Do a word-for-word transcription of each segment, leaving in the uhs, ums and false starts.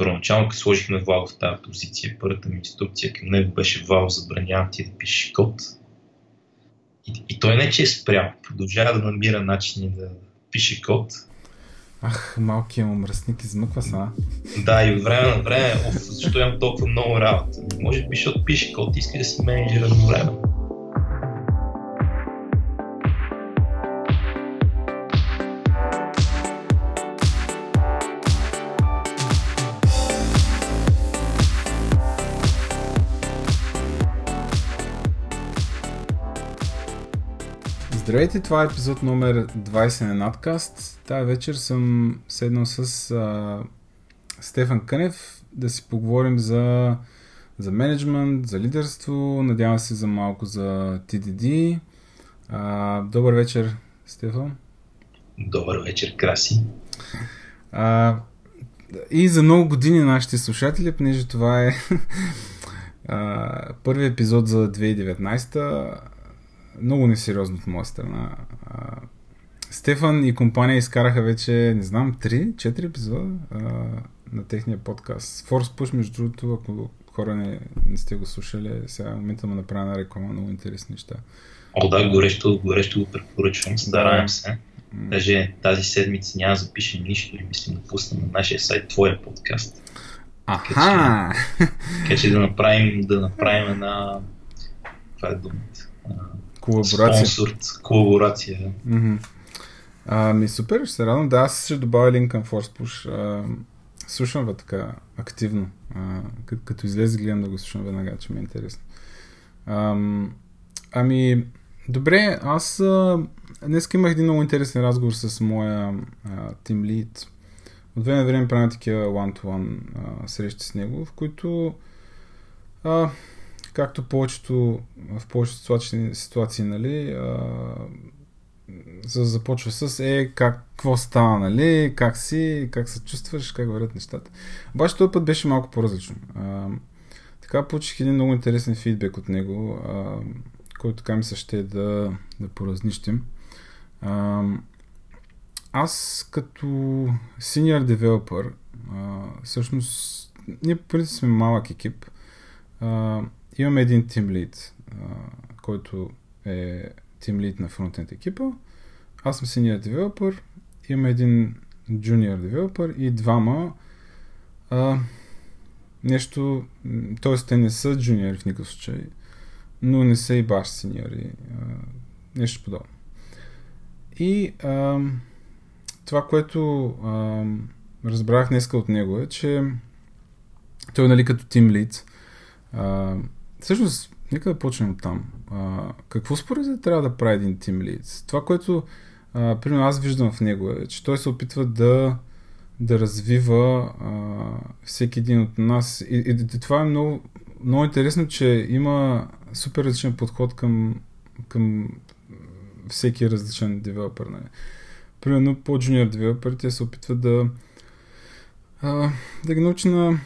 първоначално, като сложихме Вал в тази позиция, първата ми инструкция към него беше: Вал, забранявам ти да пишеш код. И, и той не че е спрял, продължава да намира начини да пише код. Ах, малкият му мръсник измъква са. Да, и от време на време, оф, защо имам толкова много работа? Може би, защото пише код, иска да си менеджера на време. Здравейте, това е епизод номер двайсет на надкаст. Тая вечер съм седнал с а, Стефан Кънев да си поговорим за, за менеджмент, за лидерство, надявам се за малко за Т Д Д. А, добър вечер, Стефан. Добър вечер, Краси. А, и за много години нашите слушатели, понеже това е а, първи епизод за две хиляди и деветнайсета. Много несериозно от моя страна. Стефан и компания изкараха вече, не знам, три-четири епизода а, на техния подкаст. Force Push, между другото, ако хора не, не сте го слушали, сега в момента му направя на реклама, много интересни неща. О, да, горещо, горещо го препоръчвам, стараем се. Даже тази седмица няма да запишем нищо и мислим да пуснем на нашия сайт твоя подкаст. Аха! Така че да направим, да направим една... Това е думата. Колаборация. Спонсор, колаборация. Mm-hmm. Ами супер, ще се радвам. Да, аз ще добавя линк към Force Push. А, слушам ва така активно. А, като, като излезе, гледам да го слушам веднага, че ми е интересно. А, ами, добре, аз а, днес имах един много интересен разговор с моя а, team lead. От време на време правя такива one-to-one а, срещи с него, в които... А, както повечето, в повечето ситуации, нали, а, започва с е, как, какво става, нали, как си, как се чувстваш, как вървят нещата. Обаче този път беше малко по-различно. А, така получих един много интересен фидбек от него, а, който така ми се ще да, да поразнищим. А, аз като senior developer, а, всъщност, ние по принцип сме малък екип. А, имаме един team lead, който е team lead на фронтенд екипа. Аз съм senior developer, имаме един junior developer и двама а, нещо, т.е. те не са junior в никакъв случай, но не са и баш senior, нещо подобно. И а, това, което а, разбрах днеска от него е, че той, нали, като team lead, а, всъщност, нека да почнем от там. А, какво според да трябва да прави един team lead? Това, което а, примерно аз виждам в него е, че той се опитва да, да развива а, всеки един от нас. И, и, и това е много, много интересно, че има супер различен подход към, към всеки различен девелопер. Нали? Примерно по-джуниор девелоперите се опитват да а, да ги научи на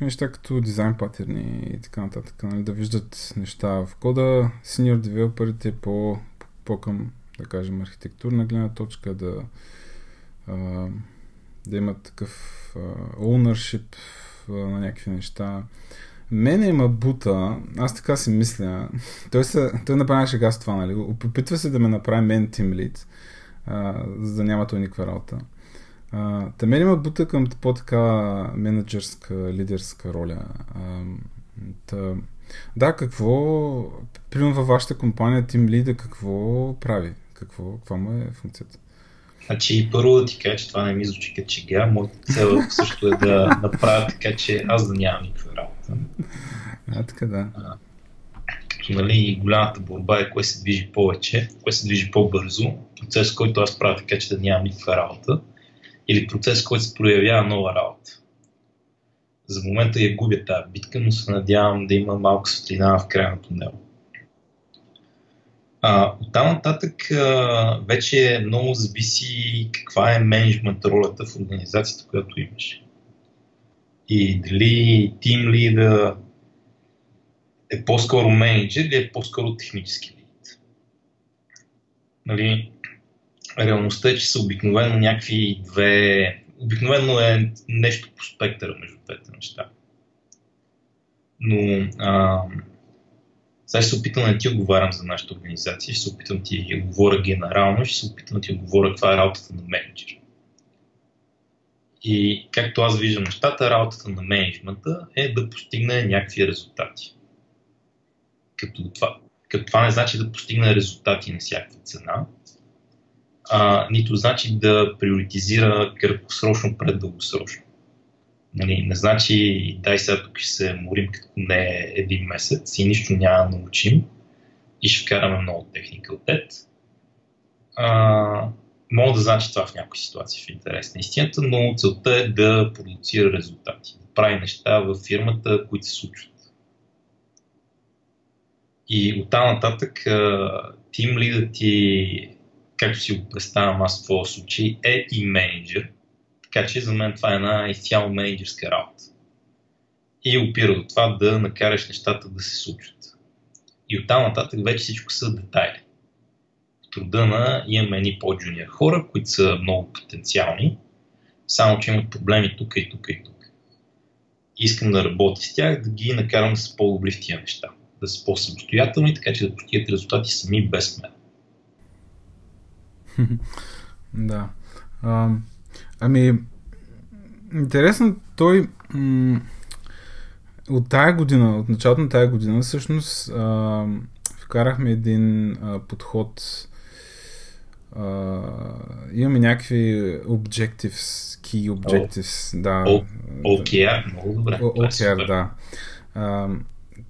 неща като дизайн паттерни и така нататък, нали, да виждат неща в кода. Senior девелоперите по, по, по към, да кажем, архитектурна гледна точка, да, а, да имат такъв а, ownership а, на някакви неща. Мене има бута, аз така си мисля, той, той направя шега с това, нали, опитва се да ме направи мен team lead, а, за да няма той никаква работа. Uh, Та мен има бута към по-така менеджерска, лидерска роля. Uh, та... Да, какво, примерно във вашата компания Team Lead, какво прави? Какво, каква му е функцията? Значи, първо да ти кажа, че това не ми звучи като чега. Моята цел също е да направя така, че аз да нямам никаква работа. А, така да. Uh, като, нали, голямата борба е кое се движи повече, кое се движи по-бързо. Процес, който аз правя така, че да нямам никаква работа. Или процес, който се проявява нова работа. За момента я губя тази битка, но се надявам да има малко светлина в края на тунела. Оттам нататък а, вече много зависи каква е менеджмент ролята в организацията, която имаш. И дали тим лида е по-скоро менеджер или е по-скоро технически лид. Нали? Реалността е, че са обикновено някакви две обикновено е нещо по спектъра между двете неща. Но а, сега ще се опитам да не ти отговарям за нашата организация, ще се опитам да ти говоря генерално, ще се опитам да ти говоря каква е работата на менеджер. И както аз виждам нещата, работата на менеджмента е да постигне някакви резултати. Като това, като това не значи да постигне резултати на всяка цена, а, нито значи да приоритизира краткосрочно пред дългосрочно. Нали, не значи, дай сега тук ще се морим като не един месец и нищо няма да научим и ще вкараме много техникал дет. Мога да значи това в някои ситуации в интерес на истината, но целта е да продуцира резултати, да прави неща в фирмата, които се случват. И оттам нататък тим лидът ти, както си го представям аз в този случай, е и менеджер. Така че за мен това е една изцяло менеджерска работа. И опира до това да накараш нещата да се случват. И оттам нататък вече всичко са детайли. В труда на имаме едни по-джуниор хора, които са много потенциални, само че имат проблеми тук и тук и тук. Искам да работя с тях, да ги накарам да са по-добри в тия неща. Да са по-самостоятелни, така че да постигат резултати сами без мен. Да. Um... Ами, интересно, той м- от тая година, от началото на тая година, всъщност а, вкарахме един а, подход. А, имаме някакви objectives, key objectives. О, да. О К Р, много добре. О К Р, да. А,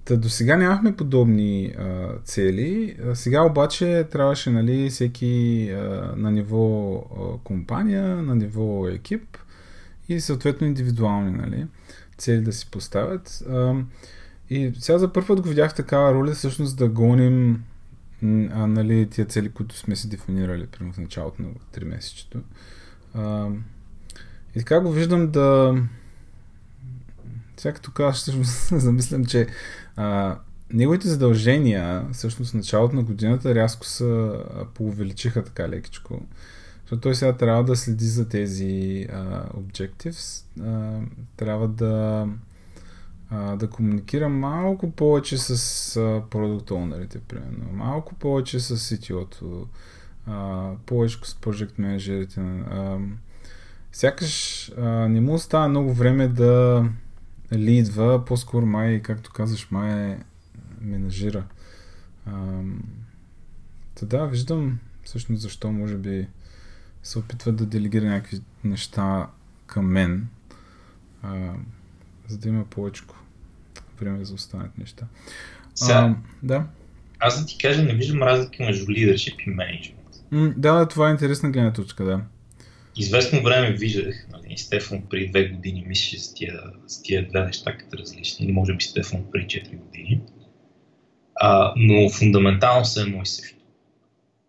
да, до сега нямахме подобни а, цели, а сега обаче трябваше, нали, всеки а, на ниво а, компания, на ниво екип и съответно индивидуални, нали, цели да си поставят. А, и сега за първ път го видях такава роля, всъщност да гоним а, нали, тия цели, които сме си дефинирали примерно в началото на тримесечето. А, и така го виждам да... Сега като казваш, всъщност замислям, че а, неговите задължения всъщност в началото на годината рязко се поувеличиха така лекичко, защото той сега трябва да следи за тези а, objectives, а, трябва да, а, да комуникира малко повече с product owner-ите, примерно, малко повече с Си Ти О-то, а, повече с project manager-ите. А, сякаш а, не му остава много време да лидва, по-скоро май, както казваш, май менажира. Та да, виждам всъщност защо може би се опитват да делегира някакви неща към мен, а, за да има повече време за останат неща. Сега, да. Аз да ти кажа, не виждам разлика между лидершип и менеджмент. М, да, това е интересна гледна точка, да. Известно време виждах, нали, Стефан преди две години мислеше за тия, за тия две неща като различни, или може би Стефан преди четири години, а, но фундаментално са едно и също.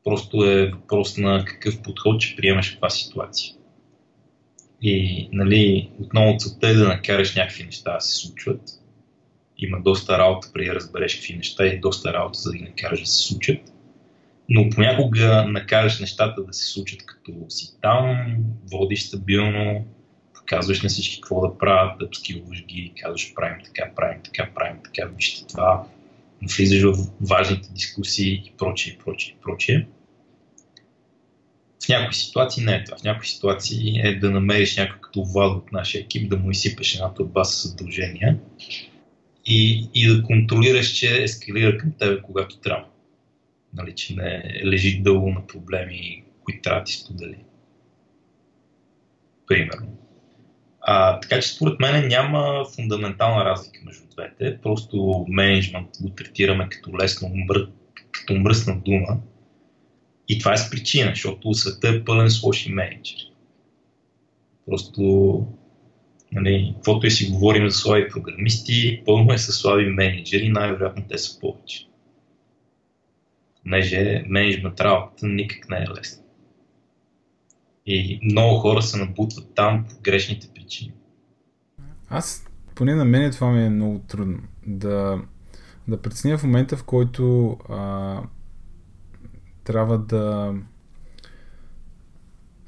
Просто е въпрос на какъв подход ще приемеш в каква ситуация. И, нали, отново целта е да накараш някакви неща да се случват. Има доста работа преди да разбереш какви неща и доста работа за да ги накараш да се случат. Но понякога накараш нещата да се случат, като си там, водиш стабилно, показваш на всички какво да правят, апскилваш ги, казваш правим така, правим така, правим така, вижте това, влизаш в важните дискусии и прочее, и прочее, и прочее. В някои ситуации не е това. В някои ситуации е да намериш някакъв като Владо от нашия екип, да му изсипеш една турба с задължения и, и да контролираш, че ескалира към тебе, когато трябва. Нали, че не лежи дълго на проблеми, които трябва да ти сподели. Примерно. А, така че според мен няма фундаментална разлика между двете. Просто менеджмент го третираме като лесно, мр... като мръсна дума. И това е с причина, защото света е пълен с лоши менеджери. Просто, нали, каквото и си говорим за слаби програмисти, пълно е с слаби менеджери, най-вероятно те са повече. Понеже менеджмент работата никак не е лесна. И много хора се набутват там по грешните причини. Аз, поне на мен това ми е много трудно. Да, да преценя в момента, в който а, трябва да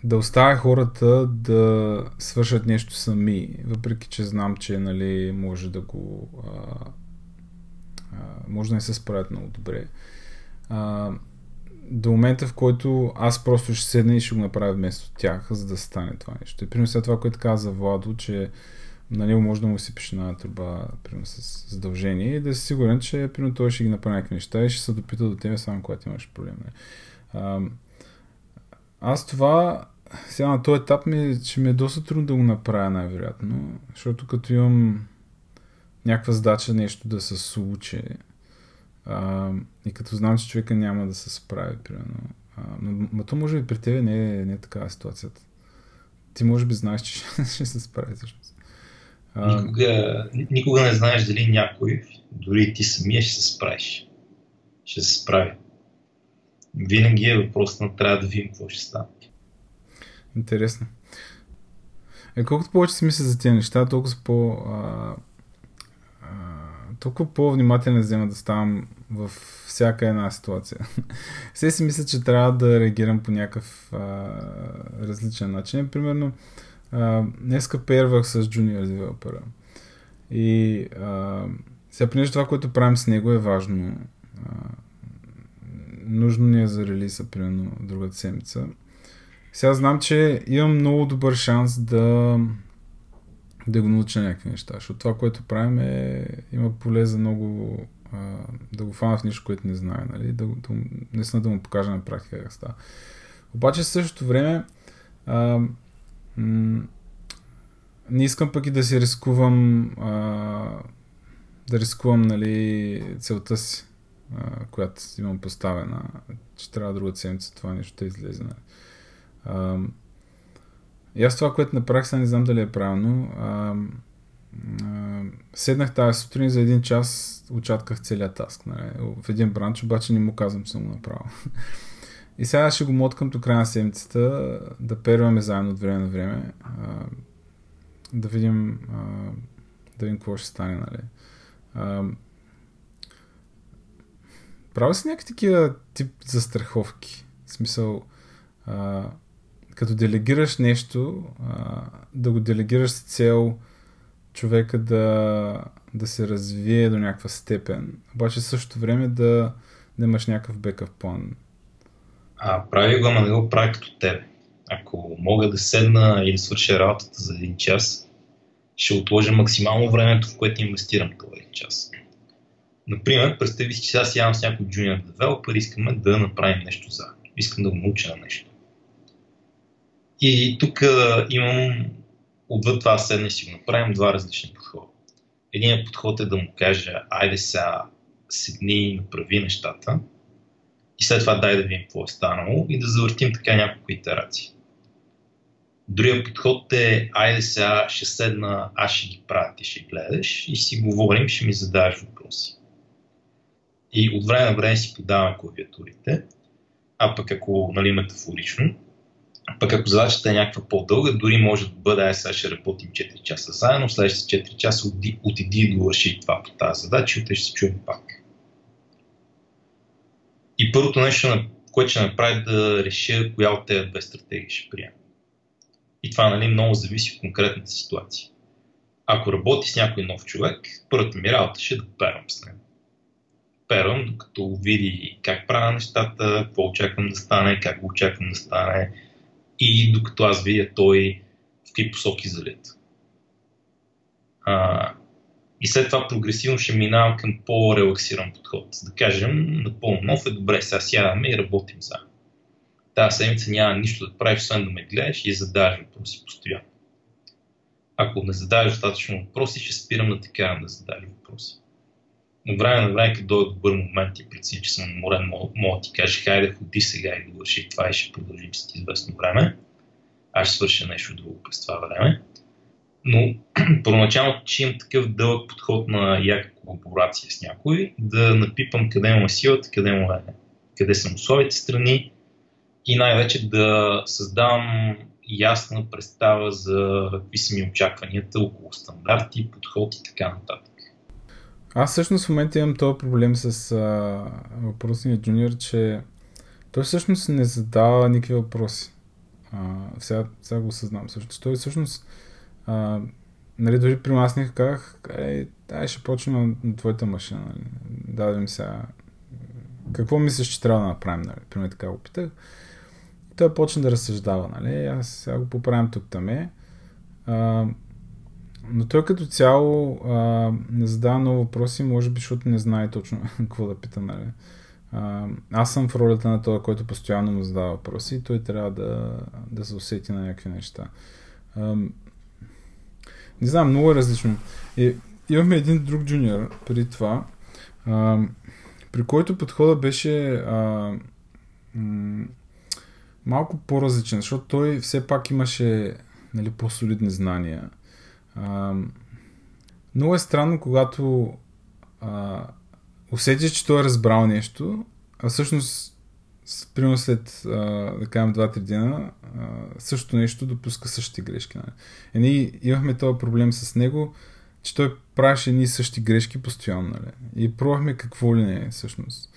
да оставя хората да свършат нещо сами, въпреки че знам, че нали, може да го а, а, може да не се справят много добре. А, до момента, в който аз просто ще седна и ще го направя вместо тях, за да стане това нещо. И примерно сега това, което каза Владо, че на него може да му сипиш една труба примерно, с задължение и да си сигурен, че примерно, той ще ги направи някакви неща и ще се допита до тебе само когато имаш проблем. А, аз това сега на този етап ми, ще ми е доста трудно да го направя най-вероятно, защото като имам някаква задача нещо да се случи а, и като знам, че човека няма да се справи, примерно. А, но, но то може би при тебе не е, не е такава ситуацията. Ти може би знаеш, че ще, ще се справи всъщност. А... Никога, никога не знаеш дали някой, дори ти самия ще се справиш. Ще се справи. Винаги е въпрос на трябва да видим какво ще стане. Интересно. Е, колкото повече си мисля за тези неща, толкова по, а, а, толкова по-внимателен взема да ставам във всяка една ситуация. Все си мисля, че трябва да реагирам по някакъв а, различен начин. Примерно, а, днеска пейрвах с junior девелопера. И а, сега понеже това, което правим с него е важно. А, нужно ни е за релиза, примерно, другата седмица. Сега знам, че имам много добър шанс да, да го науча някакви неща, защото това, което правим е, има поле за много а, да го фана в нещо, което не знае, нали? Да, да, наистина да му покажа на практика как става. Обаче в същото време а, м- не искам пък и да си рискувам а, да рискувам нали, целта си, а, която имам поставена, че трябва другата седмица това нещо да излезе. Нали? А, и аз това, което направих, сега не знам дали е правилно. А, а, седнах тази сутрин за един час, очатках целият таск. Нали? В един бранч, обаче не му казвам, че съм го направил. И сега ще го моткам до края на седмицата, да перваме заедно от време на време, а, да видим а, да видим какво ще стане. Нали? А, правя си някакви такива тип застраховки. В смисъл, а, като делегираш нещо, а, да го делегираш с цел човека да, да се развие до някаква степен, обаче същото време да, да имаш някакъв бекъп план. А, прави го, ама не го прави като тебе. Ако мога да седна и да свърша работата за един час, ще отложа максимално времето, в което инвестирам това един час. Например, представи си, че сега сядам с някой junior developer, искаме да направим нещо заедно. Искам да го науча на нещо. И тук имам отвъд това седна и си го направим два различни подхода. Единият подход е да му кажа, айде сега седни и направи нещата и след това дай да видим какво е станало и да завъртим така няколко итерации. Другият подход е, айде сега ще седна, аз ще ги правя, ти ще гледаш и си говорим, ще ми задаваш въпроси. И от време на време си подаваме клавиатурите, а пък ако, нали, метафорично, а пък ако задачата е някаква по-дълга, дори може да бъде, ай сега ще работим четири часа заедно, следващите четири часа отиди и довърши това по тази задача и те ще се чуем пак. И първото нещо, което ще направи да реша коя от тези две стратегии ще приема. И това, нали, много зависи от конкретната ситуация. Ако работи с някой нов човек, първата ми работа ще е да перам с него. Перам, докато види как правя нещата, какво очаквам да стане, как го очаквам да стане и докато аз видя той в какви посоки залит. А, и след това прогресивно ще минавам към по-релаксиран подход. Да кажем, напълно нов е добре, сега сядаме и работим заедно. Тая седмица няма нищо да правиш, освен да ме гледаш и задаваш въпроси постоянно. Ако не задаваш достатъчно въпроси, ще спирам да ти карам да задаваш въпроси. Но време на време, като дойде добър момент и прецени, че съм уморен, мога да ти кажа, хайде, ходи сега и довърши това и ще продължим след известно време. Аз ще свърша нещо друго през това време. Но първоначално, че имам такъв дълъг подход на яка колаборация с някой, да напипам къде имаме силата, къде имаме, къде са условите страни и най-вече да създавам ясна представа за какви са ми очакванията около стандарти, подход и така нататък. Аз всъщност в момента имам този проблем с въпросния джуниор, че той всъщност не задава никакви въпроси. Uh, сега, сега го съзнам всъщност. Той всъщност, uh, нали, дори при нас не казах, ай, ай ще почнем на, на твоята машина, нали. Давим сега, какво мислиш, че трябва да направим, нали, примерно така го питах. Той почна да разсъждава, нали, аз сега го поправям тук таме. Uh, но той като цяло uh, не задава много въпроси, може би, защото не знае точно какво да пита, нали. Uh, аз съм в ролята на този, който постоянно му задава въпроси и той трябва да, да се усети на някакви неща. Uh, не знам, много е различно. И, имаме един друг джуниор преди това, uh, при който подходът беше uh, м- малко по-различен, защото той все пак имаше, нали, по-солидни знания. Uh, много е странно, когато uh, усетиш, че той е разбрал нещо, а всъщност примерно след, да кажем, два-три дена същото нещо допуска същите грешки. Е, ние имахме този проблем с него, че той правеше едни същи грешки постоянно. Нали? И пробвахме какво ли не е всъщност.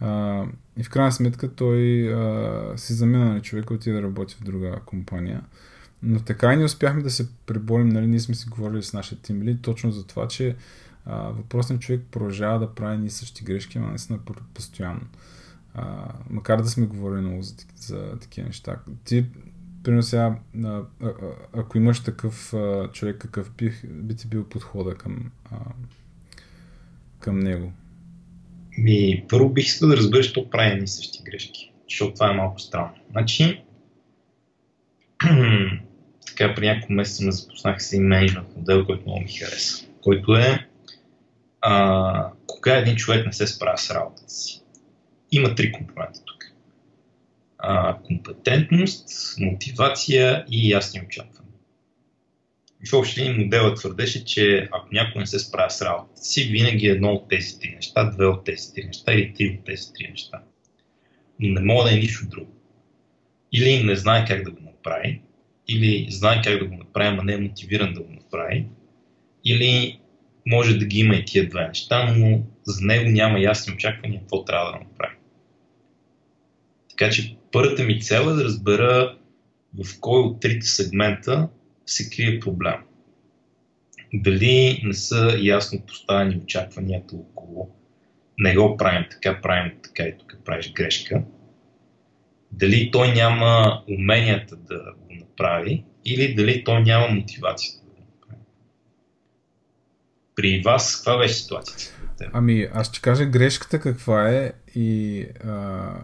А, и в крайна сметка той а, си замина, на човека отиде да работи в друга компания. Но така и не успяхме да се преборим. Нали? Ние сме си говорили с нашия тимлид точно за това, че Uh, въпросният човек продължава да прави ни същи грешки, но не са постоянно. Uh, макар да сме говорили много за, за такива неща. Ти, примерно сега, а, а, а, ако имаш такъв а, човек, какъв би, би ти бил подхода към, а, към него? Ми, първо бих искал да разбереш, що прави ни същи грешки, защото това е малко странно. Значи, така при няколко месеца ме запознах с един менеджмент модел, който много ми хареса, който е а, кога един човек не се справя с работата си. Има три компонента тук. А, компетентност, мотивация и ясни очаквания. В общи линии моделът твърдеше, че ако някой не се справя с работата си, винаги едно от тези три неща, две от тези три неща или три от тези три неща. Но не мога да е нищо друго. Или не знае как да го направи, или знае как да го направи, но не е мотивиран да го направи, или може да ги има и тия две неща, но за него няма ясни очаквания какво трябва да направи. Така че първата ми цел е да разбера в кой от трите сегмента се крие проблем. Дали не са ясно поставени очакванията около не го правим така, правим така и тук правиш грешка. Дали той няма уменията да го направи или дали той няма мотивацията. При вас каква беше ситуацията? Ами, аз ще кажа грешката каква е и, а,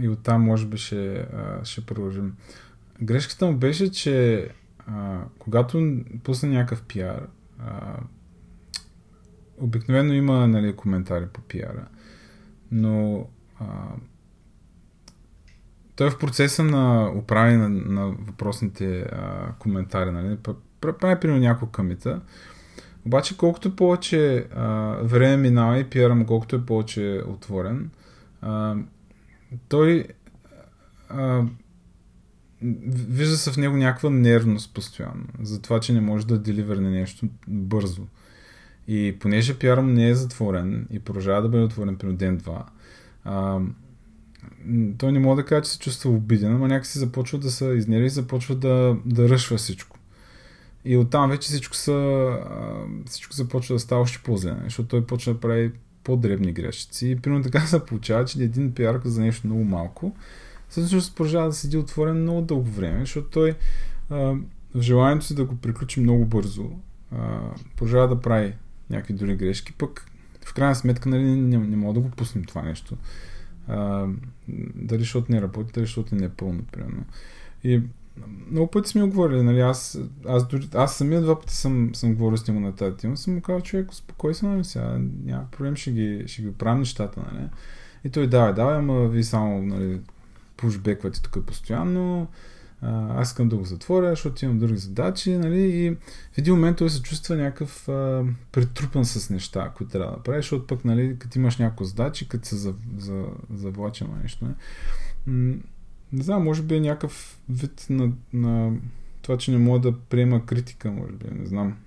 и оттам може би ще, а, ще продължим. Грешката му беше, че а, когато пусна някакъв пиар, а, обикновено има, нали, коментари по пиара, но а, той е в процеса на управяне на, на въпросните а, коментари, нали, прави примерно няколко къмита. Обаче колкото повече а, време минава и пиара му, колкото е повече отворен, а, той а, вижда се в него някаква нервност постоянно, за това, че не може да деливърне нещо бързо. И понеже пиара му не е затворен и продължава да бъде отворен при ден-два, а, той не може да каже, че се чувства обиден, но някакси започва да се изнерви и започва да, да ръшва всичко. И оттам вече всичко, са, всичко започва да става още по-зле, защото той почва да прави по-дребни грешици. И примерно така се получава, че един пиар за нещо много малко, всъщност продължава да седи отворен много дълго време, защото той в желанието си да го приключи много бързо, продължава да прави някакви други грешки, пък в крайна сметка, нали, не, не мога да го пуснем това нещо. Дали защото не работи, дали защото не е пълно, примерно. И много пъти сме го говорили, нали, аз, аз, дори, аз самия два пъти съм, съм говорил с него на тази тема, съм му казал, човек, успокой се, нали, сега, няма проблем, ще ги, ще ги правим нещата, нали. И той, давай, давай, ама вие само, нали, пушбеквате тук постоянно, а, аз искам да го затворя, защото имам други задачи, нали, и в един момент той се чувства някакъв а, притрупан с неща, които трябва да правиш, защото пък, нали, като имаш някакви задачи, като се завлача на нещо, нали. Не знам, може би е някакъв вид на, на това, че не мога да приема критика, може би, не знам.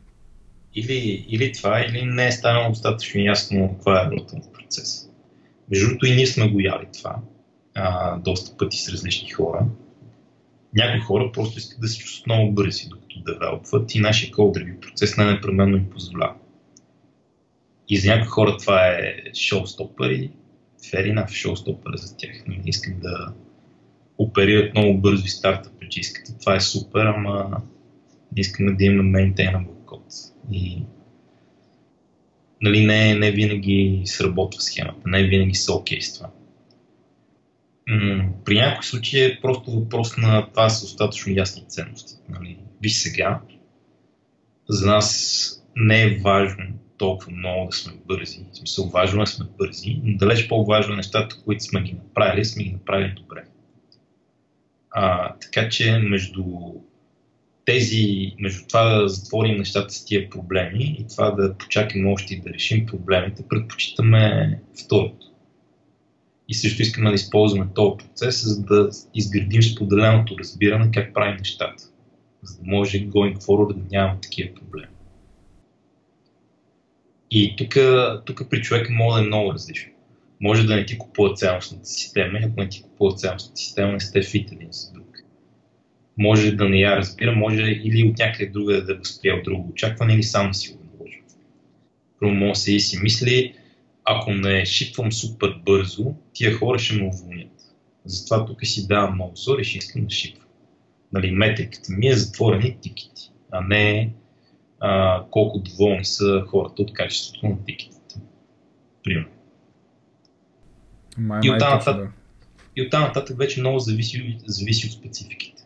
Или, или това, или не е станало достатъчно ясно каква е ролята на процеса. Между другото и ние сме го яли това а, доста пъти с различни хора. Някои хора просто искат да се чувстват много бързи, докато девелопват, и нашия Code review процес не непременно им позволява. И за някои хора това е showstopper и fair enough showstopper за тях. Не искам да оперират много бързо и стартъпи, че искате. Това е супер, ама не искаме да имаме maintainable код. И нали, не, не винаги сработва схемата, не винаги се окейства. При някои случаи е просто въпрос на това са достатъчно ясни ценности. Нали? Виж сега, за нас не е важно толкова много да сме бързи. В смисъл, важно е сме бързи, но далеч по-важно е нещата, които сме ги направили, сме ги направили добре. А, така че между тези, между това да затворим нещата с тия проблеми и това да почакаме още и да решим проблемите, предпочитаме второто. И също искаме да използваме този процес, за да изградим споделеното разбиране как правим нещата, за да може going forward да нямаме такива проблеми. И тук при човека може да е много различно. Може да не ти купува цялостната система, и ако не ти купува цялостната система, не сте фит един за друг. Може да не я разбира, може или от някъде друга да възприял друго очакване, или сам си го наложи. Първо може да се и си мисли, ако не шипвам супер бързо, тия хора ще ме уволнят. Затова тук си давам много зор и ще искам да шипвам. Нали, метриката ми е затворени тикети, а не а, колко доволни са хората от качеството на тикетите. Примерно. И оттам нататък, да. нататък вече много зависи, зависи от спецификите.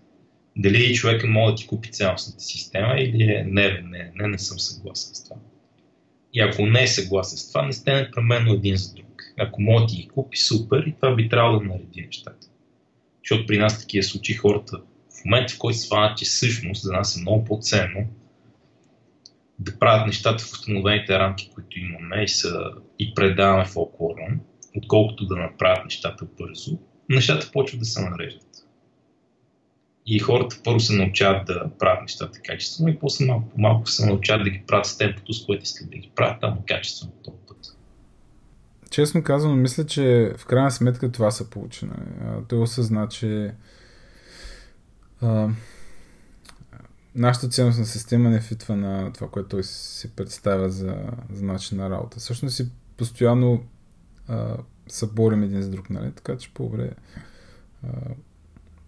Дали човека може да ти купи цялостната система или е не, не, не, не съм съгласен с това. И ако не е съгласен с това, не сте непременно един за друг. Ако може ти ги купи, супер, и това би трябвало да нареди нещата. Защото при нас такива случаи хората, в момента в който сванат, че всъщност за нас е много по-ценно да правят нещата в установените рамки, които имаме и, са, и предаваме фолклорно, отколкото да направят нещата бързо, нещата почват да се нареждат. И хората първо се научават да правят нещата качествено и после малко по малко се научават да ги правят с темпото, с което искат да ги правят, там качествено този път. Честно казано, мисля, че в крайна сметка това се получи. Той осъзна, че а, нашата ценностна система не фитва на това, което той си представя за, за начин на работа. Всъщност си постоянно а, съборим един с друг, нали? Така че по-добре а,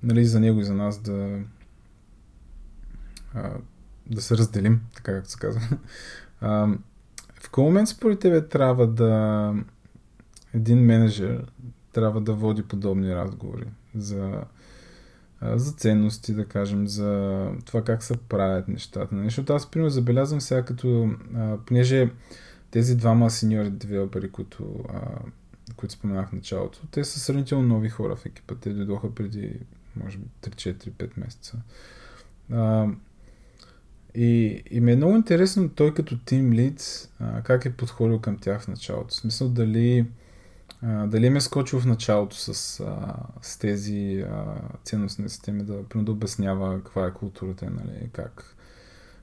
нали, за него и за нас да, а, да се разделим, така както се казва. А, в кой момент според тебе трябва да един менеджер трябва да води подобни разговори за, а, за ценности, да кажем, за това как се правят нещата. Защото аз примерно забелязвам сега като, а, понеже тези двама сеньори девелопери, които а, които споменах в началото, те са сравнително нови хора в екипа. Те дойдоха преди може би три четири пет месеца. А, и, и ми е много интересно той като team lead а, как е подходил към тях в началото. В смисъл дали, а, дали ме скочил в началото с, а, с тези а, ценностни системи да, да обяснява каква е културата, нали, как.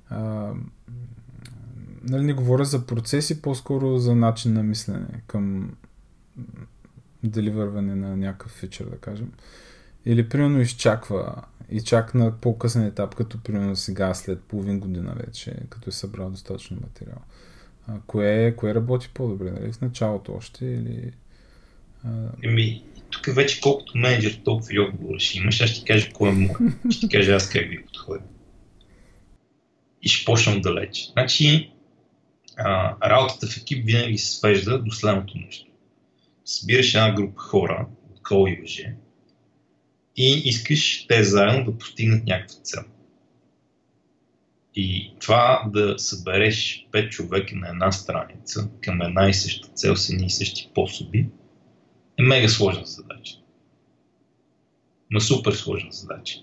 А, нали, не говоря за процеси, по-скоро за начин на мислене към деливърване на някакъв фичър, да кажем. Или примерно изчаква и чак на по-късен етап, като примерно сега след половин година вече, като е събрал достатъчно материал. А, кое, кое работи по-добре, нали? В началото още или... А... Еми, тук вече колкото менеджер, толкова и отговора ще имаш, аз ще ти кажа кой е мой, ще ти кажа аз как ви подходя. И ще почнам далеч. Значи, а, работата в екип винаги се свежда до следното нещо. Събираш една група хора, от кол и лъже, и искаш те заедно да постигнат някаква цел. И това да събереш пет човека на една страница към една и съща цел с едни и същи пособи е мега сложна задача. Ма супер сложна задача.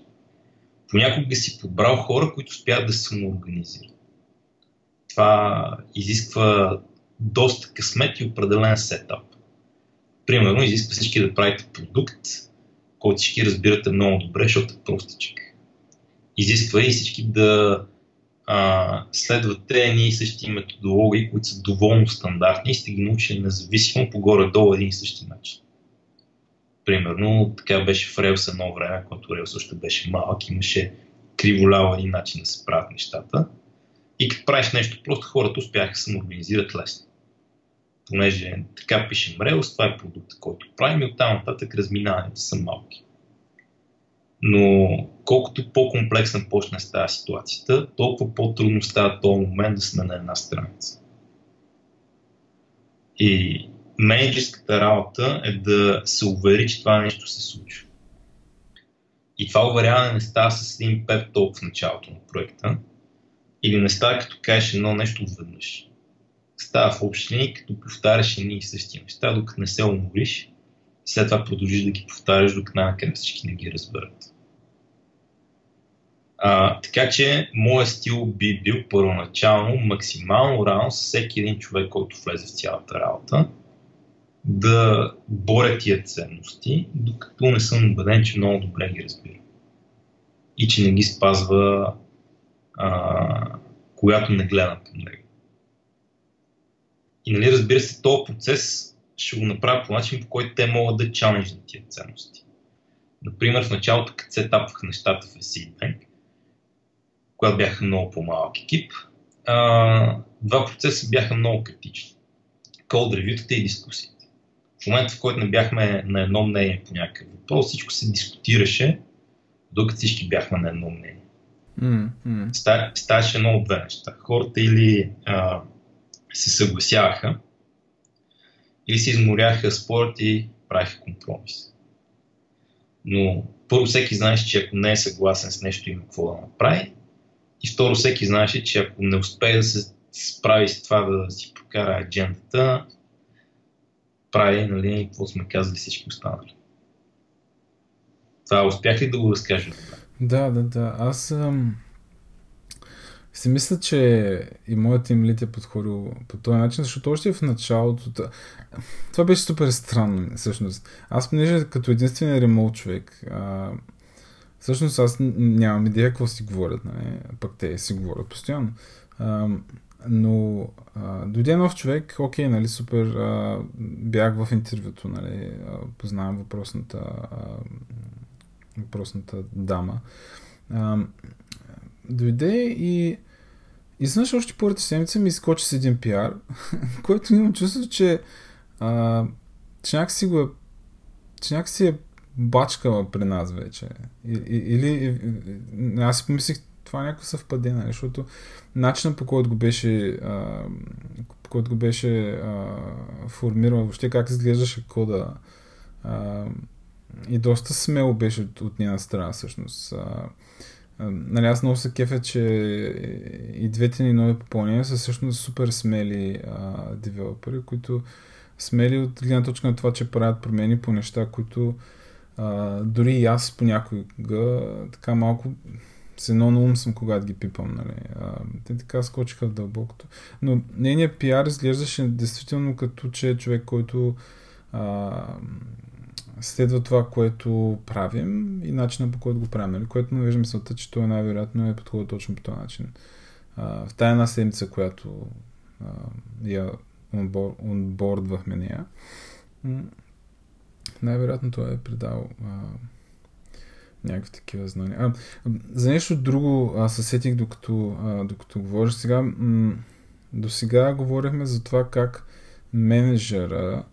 Понякога си подбрал хора, които успяват да се самоорганизират. Това изисква доста късмет и определен сетап. Примерно, изисква всички да правите продукт, който всички разбирате много добре, защото е простичък. Изисква и всички да а, следвате едни и същи методологии, които са доволно стандартни и сте ги научили независимо по горе-долу един и същи начин. Примерно, така беше в Rails едно време, когато Rails още беше малък, имаше криволява един начин да се правят нещата. И като правиш нещо, просто хората успяха да се самоорганизират лесно. Понеже така пишем Rails, това е продукта, който правим и оттам нататък разминаванията са малки. Но колкото по-комплексна почне става ситуацията, толкова по-трудно става този момент да сме на една страница. И менеджерската работа е да се увери, че това нещо се случва. И това уверяване не става с един пеп толк в началото на проекта, или не става като кажеш едно нещо отведнъж. Става в общи линии, като повтаряш едни и същи неща, докато не се умориш, и след това продължиш да ги повтаряш, докато накрая всички не ги разберат. А, така че моят стил би бил първоначално максимално рано с всеки един човек, който влезе в цялата работа, да боря тия ценности, докато не съм убеден, че много добре ги разбира. И че не ги спазва, а, когато не гледам към него. И нали, разбира се, този процес ще го направя по начин, по който те могат да чаленджат тия ценности. Например, в началото, като сетапвах нещата в SeedBank, когато бяха много по-малък екип, а, два процеса бяха много критични. Code review-тата и дискусиите. В момента, в който не бяхме на едно мнение по някакъв въпрос, всичко се дискутираше, докато всички бяхме на едно мнение. Mm-hmm. Ста, ставаше едно от две неща. Хората или а, се съгласяха, или се изморяха спорът и правиха компромис. Но първо всеки знаеше, че ако не е съгласен с нещо, има какво да направи. И второ всеки знаеше, че ако не успее да се справи с това, да си прокара аджендата, прави, нали, какво сме казали всички останали. Това успях ли да го разкажа? Да, да, да. Аз ам... си мисля, че и моят тимлит е подходил по този начин, защото още в началото... Това беше супер странно, всъщност. Аз, понеже като единствен ремоут човек, а... всъщност аз нямам идея какво си говорят, нали? Пък те си говорят постоянно. А, но а, дойде нов човек, окей, нали, супер, а, бях в интервюто, нали, а, познавам въпросната, а, въпросната дама. А, дойде и изведнъж още първата седмица ми изкочи с един пиар, който имам чувство, че, а, че някакси го е, че някакси е бачкала при нас вече. И, и, или аз си помислих, това е някакво съвпадение, защото начинът, по който го беше, а, по който го беше а, формирал, въобще как изглеждаше кода, а, и доста смело беше от, от нейна страна всъщност. А, а, нали, аз много се кефя, че и двете ни нови попълнения са всъщност супер смели а, девелопери, които смели от гледна точка на това, че правят промени по неща, които а, дори и аз понякога така малко с едно на ум съм, когато ги пипам, нали. А, те така скочиха в дълбокото. Но нейният пиар изглеждаше действително като че е човек, който а, следва това, което правим и начина, по който го правим, нали. Което навежда мисълта, че той най-вероятно е подходил точно по този начин. А, в тая една седмица, която а, я онбор, онбордвахме нея, най-вероятно той е предал... А, някакви такива знания. А, за нещо друго аз се сетих, докато, а, докато говориш сега. М- до сега говорихме за това как менеджера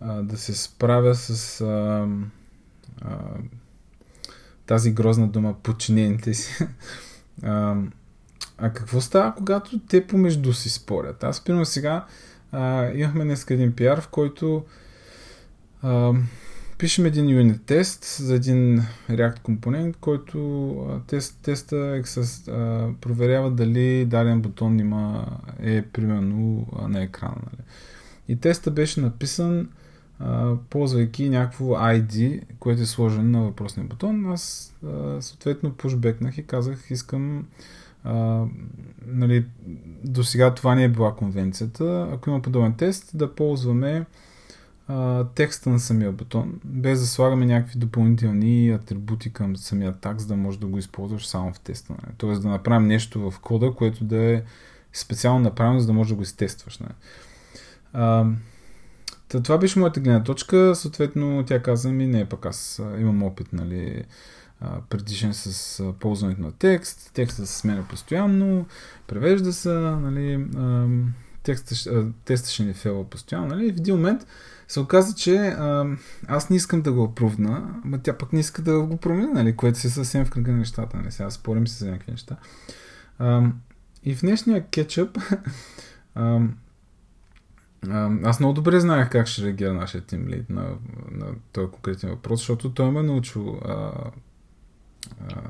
а, да се справя с а, а, тази грозна дума подчинените си. А, а какво става, когато те помежду си спорят? Аз примерно сега а, имахме днес един пиар, в който а, пишем един юнит тест за един React компонент, който тест, теста е с, а, проверява дали даден бутон има, е примерно на екрана. Нали? И тестът беше написан, а, ползвайки някакво ай ди, което е сложено на въпросния бутон. Аз а, съответно пушбекнах и казах, искам, а, нали, до сега това не е била конвенцията, ако има подобен тест, да ползваме текста на самия бутон, без да слагаме някакви допълнителни атрибути към самия таг, за да можеш да го използваш само в теста. Не? Тоест да направим нещо в кода, което да е специално направено, за да можеш да го изтестваш. А, Това беше моята гледна точка, съответно тя каза ми, не, пък аз имам опит, нали, предишен с ползването на текст, текстът се сменя постоянно, превежда се, нали, текстът ще ни фейла постоянно, нали, и в един момент се оказа, че аз не искам да го опровна, но тя пък не иска да го промени, нали, което си съвсем в кръга на нещата, нали, сега спорим си за някакви неща. И в днешния кетчъп аз много добре знаех как ще реагира нашия тим лид на, на този конкретен въпрос, защото той ме научил. А, а,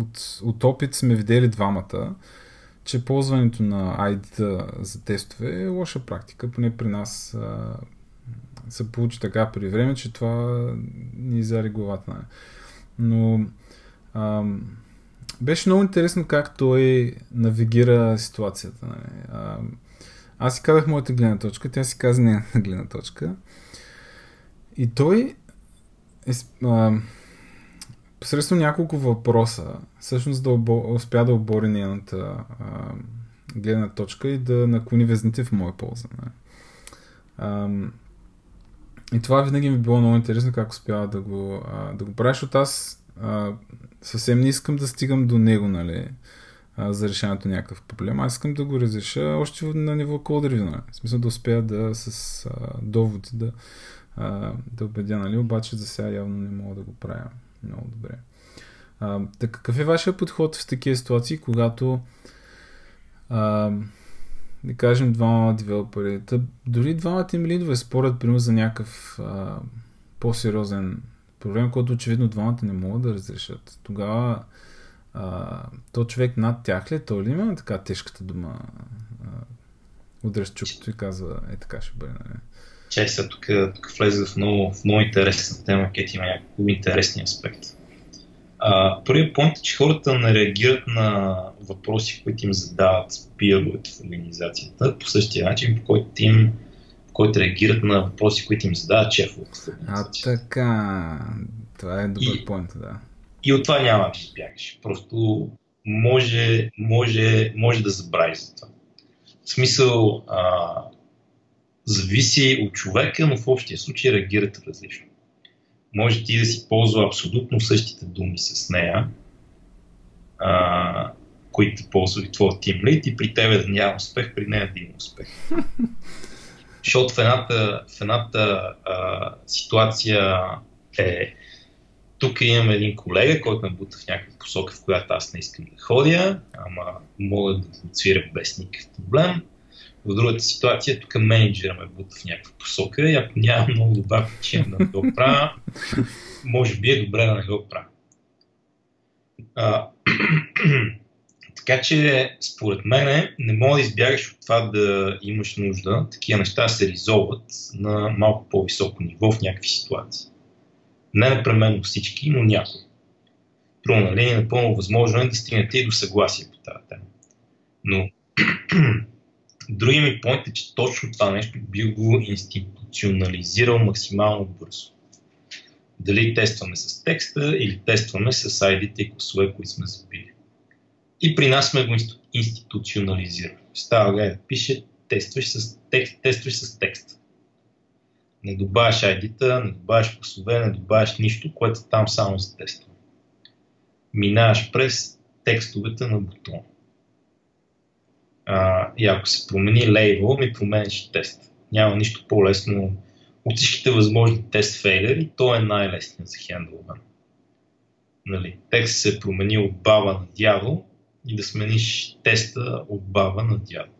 от, от опит сме видели двамата, че ползването на ай ди-та за тестове е лоша практика. Поне при нас а, се получи така при време, че това ни изяри главата. Но а, беше много интересно как той навигира ситуацията. А, Аз си казах моята гледна точка, тя си каза нейната гледна точка. И той е, а, посредством няколко въпроса, всъщност да обо, успя да обори нейната а, гледна точка и да наклони везните в моя полза. А, и това винаги ми било много интересно как успява да го, а, да го правиш, от аз а, съвсем не искам да стигам до него, нали, за решението на някакъв проблем. Аз искам да го разреша още на ниво Code review. Нали? В смисъл да успея да с а, доводи да, а, да убедя, нали? Обаче за сега явно не мога да го правя много добре. А, так, какъв е вашия подход в такива ситуации, когато а, да кажем двама девелопери, дори двама тим лидове спорят примерно за някакъв а, по-сериозен проблем, който очевидно двамата не могат да разрешат. Тогава Uh, то човек над тях ли, то ли има така тежката дума, uh, удръж чукото и казва, е така ще бъде, нали? Чай сега, тук, тук влезе в много, в много интересна тема, където има някакво интересни аспекти. Uh, Първият поинт е, че хората не реагират на въпроси, които им задават пиъровете в организацията, по същия начин, по който им по който реагират на въпроси, които им задават шефовете в организацията. А, така, това е добър и... поинт, да. И от това няма да избягаш. Просто може, може, може да забравиш за това. В смисъл, а, зависи от човека, но в общия случай реагирате различно. Може ти да си ползва абсолютно същите думи с нея, а, които ползва и твоя тимлид, и при тебе да няма успех, при нея да има успех. Защото в едната, в едната а, ситуация е... Тук имам един колега, който ме бута в някаква посока, в която аз не искам да ходя, ама мога да го цвиря без никакъв проблем. В другата ситуация, тук менеджера ме бута в някаква посока и ако нямам много добра причина да не го правя, може би е добре да не го правя. А, така че, според мен, не мога да избягаш от това да имаш нужда. Такива неща се резолват на малко по-високо ниво в някакви ситуации. Не непременно всички, но някои. Трудно, нали, е напълно възможно е да стигнете и до съгласие по тази тема. Но другия ми поинт е, че точно това нещо би го институционализирал максимално бързо. Дали тестваме с текста или тестваме с ай ди-те и класове, които сме забили. И при нас сме го институ... институционализирали. Става гледа, пише, тестваш с текст, тестваш с текст. Не добавяш ай ди-та, не добавяш класове, не добавяш нищо, което там само за тестове. Минаваш през текстовете на бутона. А, и ако се промени лейбъл, ми промениш тест. Няма нищо по-лесно от всичките възможни тест фейлери, то е най-лесният за хендълване. Нали, текст се е променил от баба на дядо и да смениш теста от баба на дядо.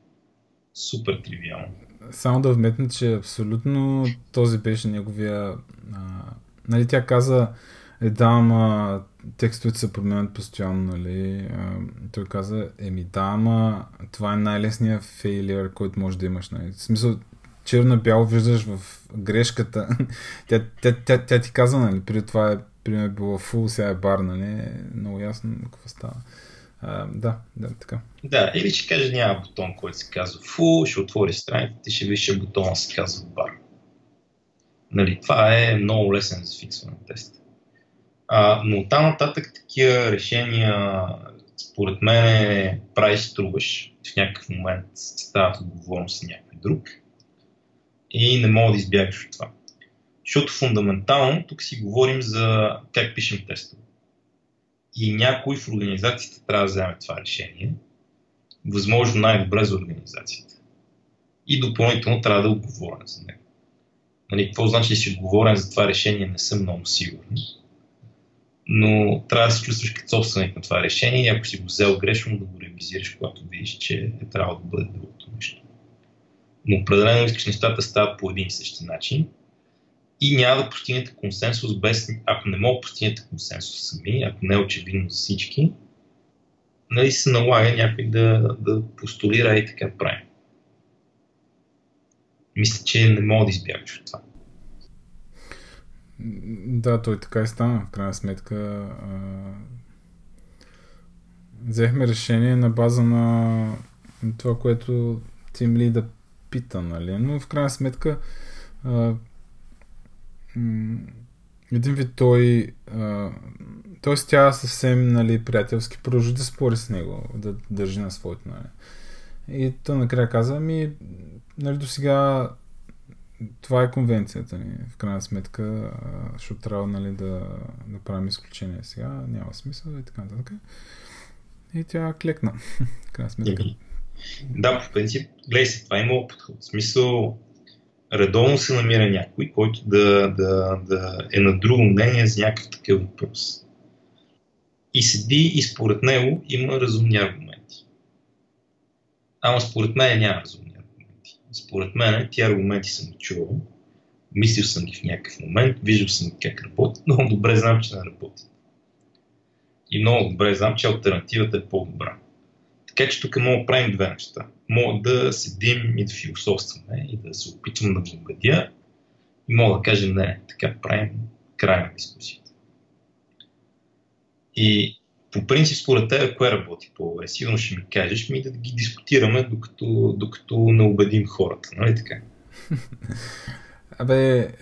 Супер тривиално. Само да вметна, че абсолютно този беше неговия... А, нали, тя каза, е да, ама текстовете се променят постоянно, нали? А, той каза, еми да, ама това е най-лесният фейлер, който може да имаш, нали? В смисъл, черно-бяло виждаш в грешката. тя, тя, тя, тя ти каза, нали? Преди това е, примерно, било фул, сега е бар, нали? Много ясно какво става. Uh, да, да, така. Да, или ще кажеш няма бутон, който се казва фул, ще отвори страницата и ще видиш, че бутона се казва бар. Нали, това е много лесен за фиксване на теста. А, но оттам нататък такива решения, според мен, правиш струваш в някакъв момент, стават отговорност на някой друг. и не мога да избягаш от това. Защото фундаментално тук си говорим за как пишем тестове. И някой в организацията трябва да вземе това решение, възможно най-добре за организацията. И допълнително трябва да е отговорен за него. Нали, какво значи да си отговорен за това решение, не съм много сигурен. Но трябва да се чувстваш като собственик на това решение и ако си го взел грешно, да го ревизираш, когато видиш, че е трябва да бъде другото нещо. Но определено искаш нещата стават по един и същи начин и няма да постигнете консенсус без... Ако не мога да постигнете консенсус сами, ако не е очевидно за всички, нали се налага някой да, да постулира и така правим. Мисля, че не мога да избягаш от това. Да, той така и стана. В крайна сметка а... взехме решение на база на това, което Team Lead да пита, нали? Но в крайна сметка а... един вид той а... той тя съвсем, нали, приятелски продължи да спори с него, да държи на своето, нали? И той накрая каза, ми, нали, до сега това е конвенцията ни, в крайна сметка, защото трябва, нали, да, да правим изключение сега, няма смисъл и така нататък. И тя клекна, в крайна сметка. Да, по принцип, гледай се, това има подход. В смисъл, редовно се намира някой, който да, да, да е на друго мнение за някакъв такъв въпрос. И седи и според него има разумни аргументи. Ама според мен няма разумни. Според мен тия аргументи съм чувал, мислил съм ги в някакъв момент, виждал съм как работи, много добре знам, че не работи. И много добре знам, че алтернативата е по-добра. Така че тук мога да правим две неща. Мога да седим и да философстваме и да се опитвам да го убедя и мога да кажа не, така правим край на дискусията. И по принцип, според тебе, кое работи по-добре? Сигурно ще ми кажеш, ми да ги дискутираме, докато, докато не убедим хората, нали така? Абе,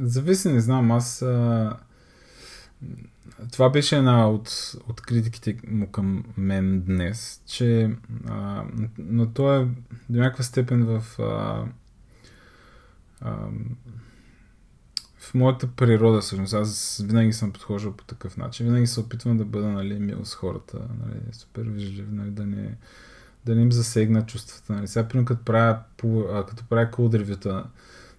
зависи, не знам, аз... А... Това беше една от, от критиките му към мен днес, че... А... Но той е до някаква степен в... А... А... в моята природа, всъщност. Аз винаги съм подхождал по такъв начин. Винаги се опитвам да бъда, нали, мил с хората, нали, супер вижлив, нали, да не, да не им засегна чувствата. Нали. Сега, примерно, като правя, като правя Code review-та,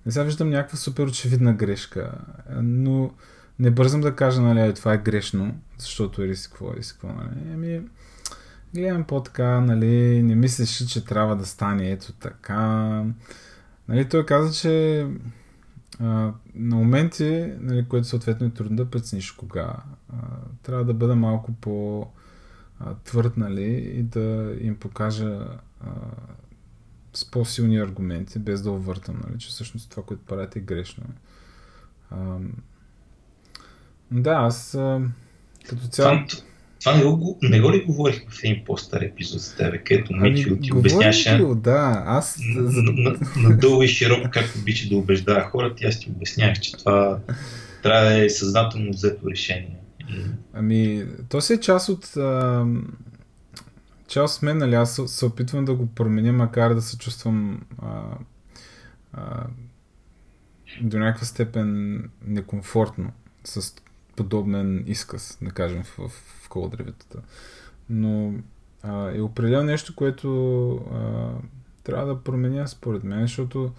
не сега виждам някаква супер очевидна грешка, но не бързам да кажа, нали, това е грешно, защото е рисково, рисково, нали. Ами, гледам по-така, нали, не мислиш, че трябва да стане ето така. Нали, той каза, че Uh, на моменти, нали, което съответно е трудно да прецениш кога, uh, трябва да бъда малко по-твърд, нали, и да им покажа uh, с по-силни аргументи, без да увъртам, нали, че всъщност това, което правят, е грешно. Uh, да, аз uh, като цяло... Това не го, не го ли говорих в един по-стар епизод за тебе, където Мичо ти обясняваше да, аз... надълго и широко, както обича да убеждава хората, и аз ти обяснявах, че това трябва да е съзнателно взето решение. Ами, то си е част от... А, част от мен, нали, аз се опитвам да го променя, макар да се чувствам а, а, до някаква степен некомфортно с подобен изказ, да кажем, в, в колодревитата. Но а, е определено нещо, което а, трябва да променя според мен, защото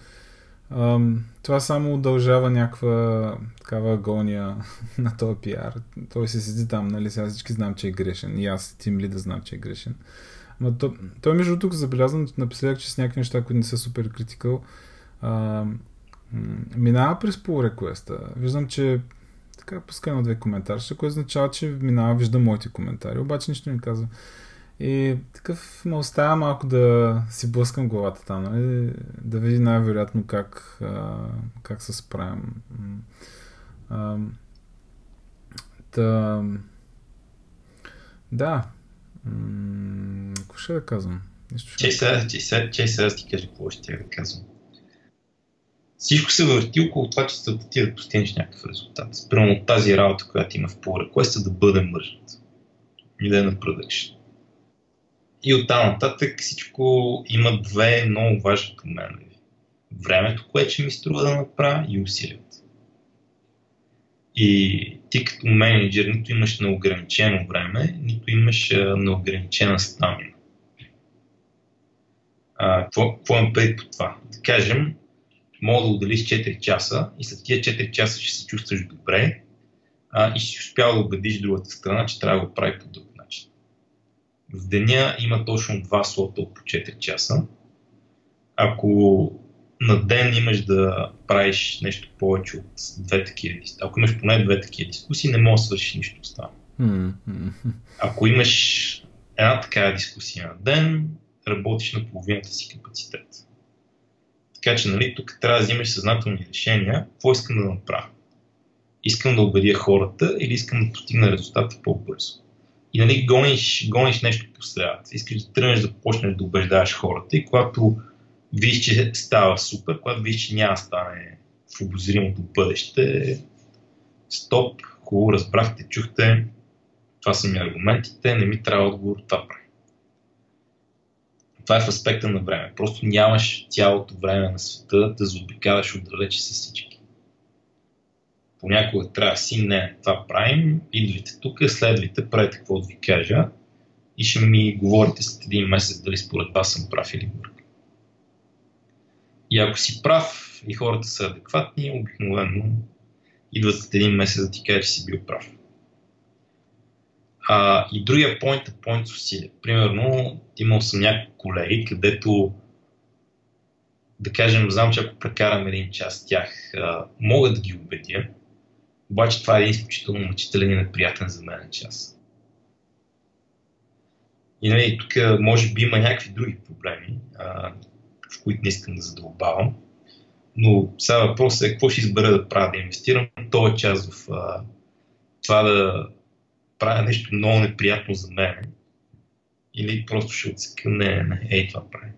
а, това само удължава някаква такава агония на този пиар. Той се седи там, нали, сега всички знам, че е грешен. И аз, Team Lead, да знам, че е грешен. Ама то, той между тук забелязвам напоследък, че с някакви неща, които не са супер критикал, а, минава през pull request-а. Виждам, че така пускай на две коментарища, което означава, че минава, вижда моите коментари, обаче нищо не ми казва. И такъв ме оставя малко да си блъскам главата там, нали? Да види най-вероятно как, а, как се справям. А, та... Да. М- какво ще да казвам? Чай сега, чай сега, чай сега ти кажа какво ще да казвам. Всичко се върти около това, че се ти да постигнеш някакъв резултат. Спрямо тази работа, която има в поле, кое да бъде мръжната и да я напредъкши. И оттам нататък всичко има две много важни промени. времето, което ще ми струва да направя, и усилията. И ти като менеджер нито имаш неограничено време, нито имаш неограничена стамина. Какво имам преди по това? Да кажем, мога да отделиш четири часа и след тия четири часа ще се чувстваш добре а, и ще успял да убедиш другата страна, че трябва да го прави по друг начин. В деня има точно два слота по четири часа. Ако на ден имаш да правиш нещо повече от две такива дискусии, ако имаш поне две такива дискусии, не можеш да свършиш нищо останало. Ако имаш една такава дискусия на ден, работиш на половината си капацитет. Така че, нали, тук трябва да взимаш съзнателни решения, какво искам да направя. Искам да убедя хората или искам да постигна резултата по-бързо. И нали, гониш, гониш нещо по средата. Искаш да тръгнеш да почнеш да убеждаваш хората и когато виж, че става супер, когато виж, че няма стане в обозримото бъдеще, стоп, хубаво, разбрахте, чухте, това са ми аргументите, не ми трябва отговор, това прави. Това е в аспекта на време. Просто нямаш цялото време на света да заобикаваш отдалече с всички. Понякога трябва си, не, това правим, идвайте тук, следвайте, правите каквото ви кажа и ще ми говорите след един месец дали според вас съм прав или бъркам. И ако си прав и хората са адекватни, обикновено идват след един месец да ти кажа, че си бил прав. А, и другия point е point с усилия. Примерно, имал съм някакви колеги, където, да кажем, знам, че ако прекарам един час с тях, а, мога да ги убедя, обаче това е един изключително мъчителен и неприятен за мен час. И нали, тук може би има някакви други проблеми, а, в които не искам да задълбавам, но сега въпросът е какво ще избера да правя, да инвестирам този час в а, това да правя нещо много неприятно за мен или просто ще отсека, не, не, ей това прави.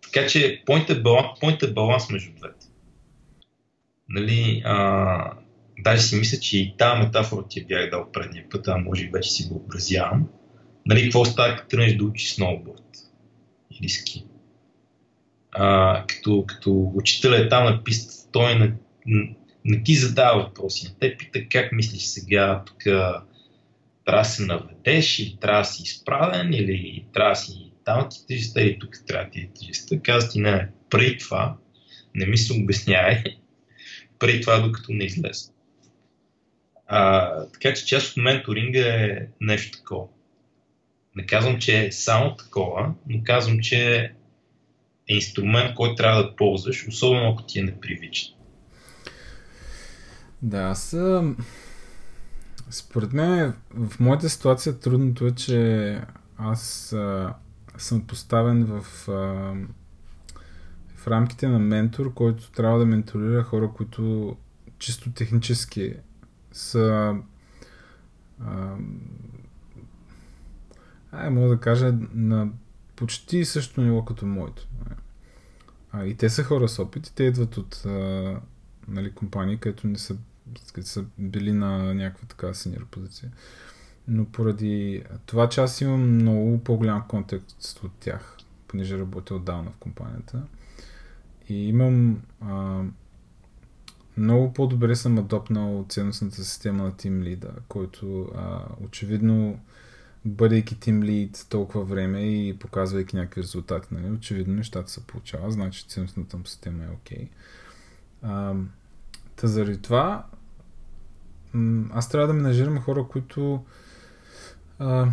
Така че point е баланс, point е баланс между двете. Нали, а, даже си мисля, че и тази метафора ти я бях дал предния път, а може и вече си го образявам. Нали, какво става, като тръгнеш да учиш сноуборд или ски? А, като, като учителя е там на писта, той не не ти задава въпроси, не те пита как мислиш сега, тук трябва да се наведеш или трябва да си изправен или трябва да си там ти тежестта или тук трябва да ти тежестта. Каза ти не, преди това, не ми се обяснявай, преди това докато не излезе. А, така че част от менторинга е нещо такова. Не казвам, че е само такова, но казвам, че е инструмент, който трябва да ползваш, особено ако ти е непривичен. Да, аз... Според мен, в моята ситуация трудното е, че аз а, съм поставен в, а, в рамките на ментор, който трябва да менторира хора, които чисто технически са... А, ай, мога да кажа, на почти същото ниво като моето. А, и те са хора с опит и те идват от а, нали, компании, където не са са били на някаква така сеньор позиция. Но поради това, че аз имам много по-голям контекст от тях, понеже работя отдавна в компанията. И имам а, много по-добре съм адопнал ценностната система на Team Lead-а, който а, очевидно, бъдейки Team Lead толкова време и показвайки някакви резултати, нали, очевидно нещата се получава, значи ценностната му система е окей. Okay. Та заради това аз трябва да менажирам хора, които а,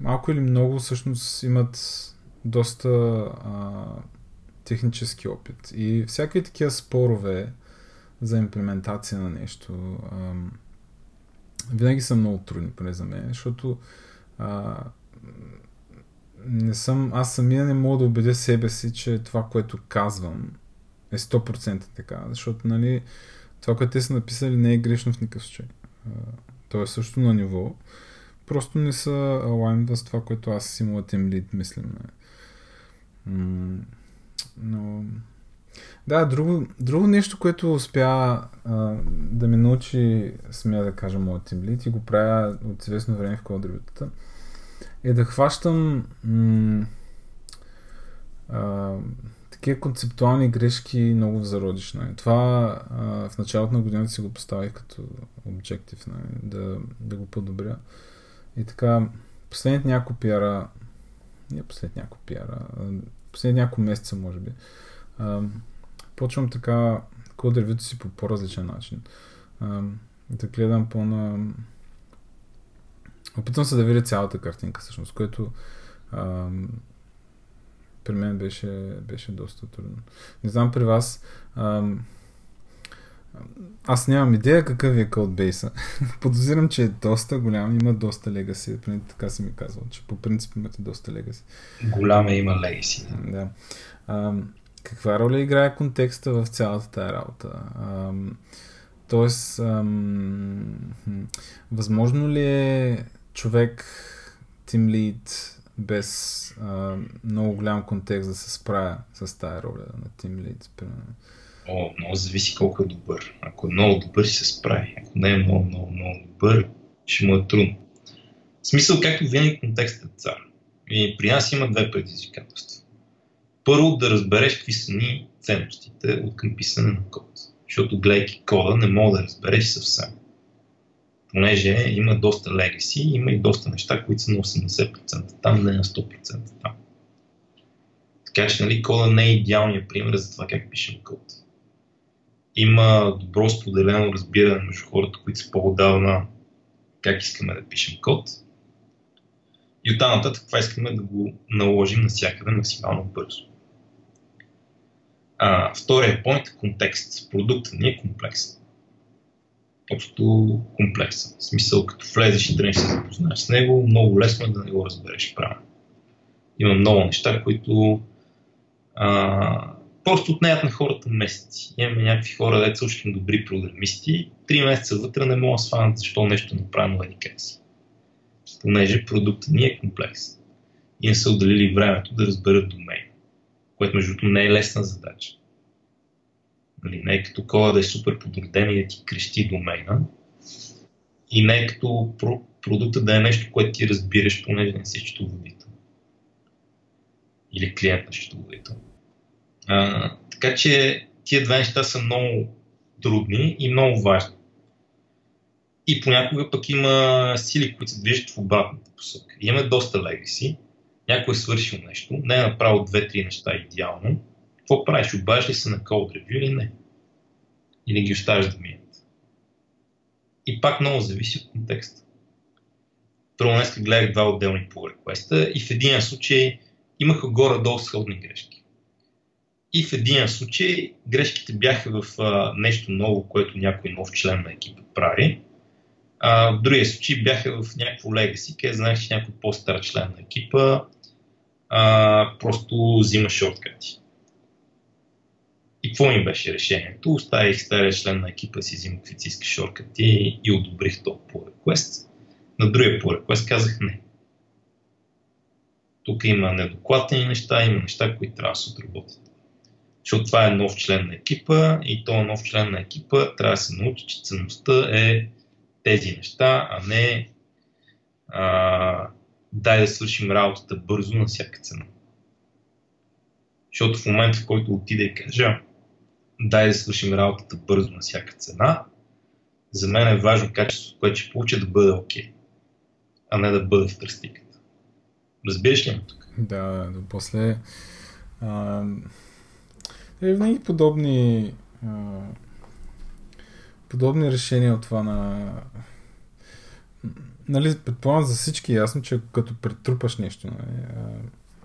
малко или много всъщност имат доста а, технически опит. И всякакви такива спорове за имплементация на нещо а, винаги са много трудни, поне за мен, защото а, не съм, аз самия не мога да убедя себе си, че това, което казвам, е сто процента така, защото нали, това, което те са написали, не е грешно в никакъв случай. То е също на ниво. Просто не са aligned с това, което аз си мога Team Lead, мислим. Но... Да, друго, друго нещо, което успя а, да ме научи, смея да кажа, моят Team Lead и го правя от известно време в Code Review-тата, е да хващам... М- а, а, такива концептуални грешки много в зародиш. Не. Това а, в началото на годината си го поставих като обектив, да, да го подобря. И така, последните няколко пиара, не последните няколко пиара, последните няколко месеца, може би, а, почвам така Code review-то си по по-различен начин. А, да гледам по-на... Опитвам се да видя цялата картинка, всъщност, което а, при мен беше, беше доста трудно. Не знам при вас... А, аз нямам идея какъв е кодбейса. Подозирам, че е доста голям, има доста легаси. Така си ми казвал, че по принцип имате доста легаси. Голям е, има легаси. Да. А, каква роля играе контекста в цялата тая работа? А, тоест, ам, възможно ли е човек, team lead, без а, много голям контекст да се справя с тая роля на team lead? О, много зависи колко е добър. Ако е много добър, ще се справи. Ако не е много, много, много добър, ще му е трудно. В смисъл, както винаги контекстът е цар. И при нас има две предизвикателства. Първо, да разбереш какви са ни ценностите от към писане на код. Защото гледайки кода не мога да разбереш съвсем. Понеже има доста легаси, има и доста неща, които са на осемдесет процента там, не на сто процента там. Така че, нали, кода не е идеалният пример за това как пишем код. Има добро споделено разбиране между хората, които са по-отдавна как искаме да пишем код. И оттам нататък това искаме да го наложим навсякъде максимално бързо. А, втория пойнт е контекст. Продуктът ни е комплексен. Просто комплексен. В смисъл, като влезеш и тренеш да се запознаеш с него, много лесно е да не го разбереш правилно. Има много неща, които а, просто отнеят на хората месеци. Имаме някакви хора, деца още добри програмисти, три месеца вътре не могат да сванат защо нещо направено едикаси. Понеже продуктът ни е комплексен. И не са отделили времето да разберат домейн, което между другото не е лесна задача. Нали, не е като кода да е супер подреден и да ти крещи домейна. И не е като про- продукта да е нещо, което ти разбираш, понеже не си счетоводител. Или клиент на счетоводител. А, така че тия две неща са много трудни и много важни. И понякога пък има сили, които се движат в обратната посока. Имаме доста легаси. Някой е свършил нещо, не е направил две-три неща идеално. Какво правиш? Обаждаш ли се на Code review или не? Или ги оставиш да минат? И пак много зависи от контекста. Първо днеска гледах два отделни pull request-а и в един случай имаха горе-долу сходни грешки. И в един случай грешките бяха в а, нещо ново, което някой нов член на екипа прави. А, в другия случай бяха в някакво легаси, къде знаеш, че някой по-стар член на екипа а, просто взима шорткати. И какво ми беше решението? Оставих стария член на екипа си взима квицистки шорткати и одобрих този pull request. На другия pull request казах не. Тук има недокладени неща, има неща, които трябва да се отработят. Защото това е нов член на екипа и този нов член на екипа трябва да се научи, че ценността е тези неща, а не а, дай да свършим работата бързо на всяка цена. Защото в момента, в който отида и кажа дай да свършим работата бързо на всяка цена, за мен е важно качеството, което ще получа, да бъде окей, okay, а не да бъде в тръстиката. Разбираш ли ме тук? Да, до после... А, е винаги подобни... А, подобни решения от това на... Нали, предполагам за всички ясно, че като претрупаш нещо, нали,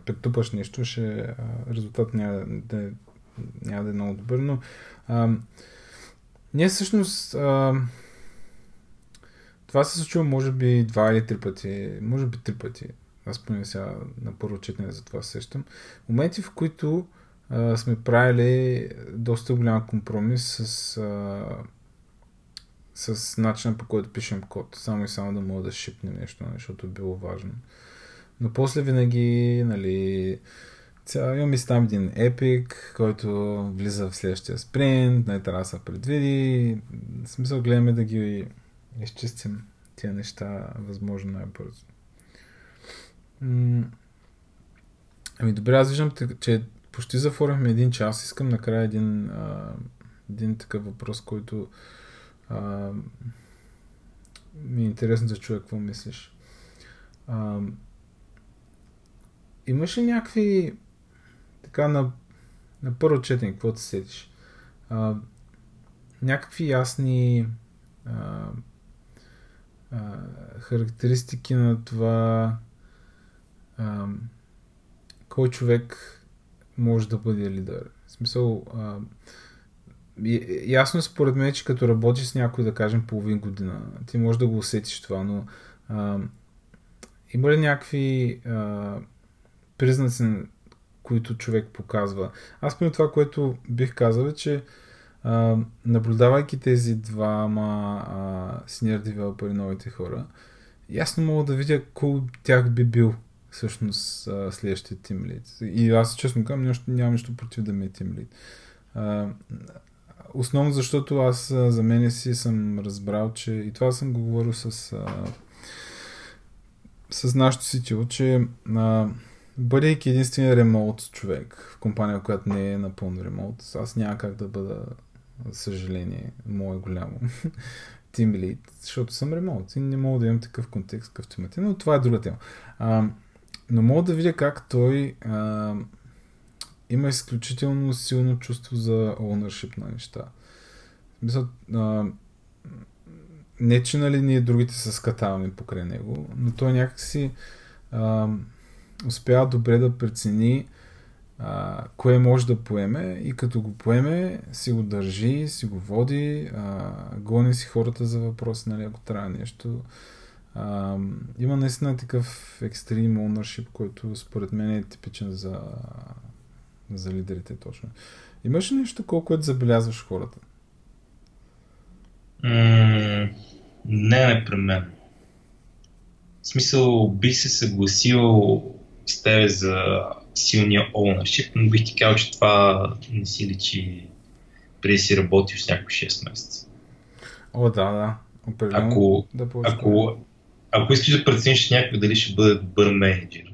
претрупаш нещо, ще резултат няма да е, няма да е много добър, но... А, ние всъщност... А, това се случва може би два или три пъти, може би три пъти. Аз поне сега на първо четене за това сещам. Моменти, в които а, сме правили доста голям компромис с, а, с начина, по който пишем код. Само и само да мога да шипнем нещо, защото било важно. Но после винаги, нали, ця, имаме си там един епик, който влиза в следващия спринт, не трябва да се предвиди. В смисъл, гледаме да ги изчистим тия неща възможно най-бързо. Ами добре, аз виждам, че Почти зафорихме един час. Искам накрая един, а, един такъв въпрос, който а, ми е интересно да чуя какво мислиш. А, имаш ли някакви така на, на първо четене, какво ти сетиш? А, някакви ясни а, а, характеристики на това а, кой човек може да бъде лидер. В смисъл, а, ясно е според мен, че като работиш с някой, да кажем, половин година, ти можеш да го усетиш това, но а, има ли някакви а, признаци, които човек показва? Аз помня това, което бих казал, че а, наблюдавайки тези двама senior developer, новите хора, ясно мога да видя кой тях би бил всъщност следващия тим лид. И аз честно казвам, нямам нищо против да ми е тим лид. Основно защото аз за мене си съм разбрал, че и това съм го говорил с а, с нашото си ти о, че а, бъдейки единствен ремоут човек в компания, която не е напълно ремоут, аз няма как да бъда, за съжаление, мое голямо тим лид, защото съм ремоут и не мога да имам такъв контекст, какъвто имате, но това е друга тема. А, но мога да видя как той а, има изключително силно чувство за ownership на неща. Мисля, а, не че нали ние другите се скатаваме покрай него, но той някакси а, успява добре да прецени а, кое може да поеме и като го поеме, си го държи, си го води, а, гони си хората за въпрос, нали, ако трябва нещо. А, има наистина такъв екстрим ownership, който според мен е типичен за, за лидерите точно. Имаш ли нещо такова, което забелязваш хората? Mm, не непременно. В смисъл, бих се съгласил с тебе за силния ownership, но бих ти казал, че това не си личи преди си работиш с някакви шест месеца. О, да, да. Определено, ако, да ако, ако искаш да прецениш някой дали ще бъде добър менеджер,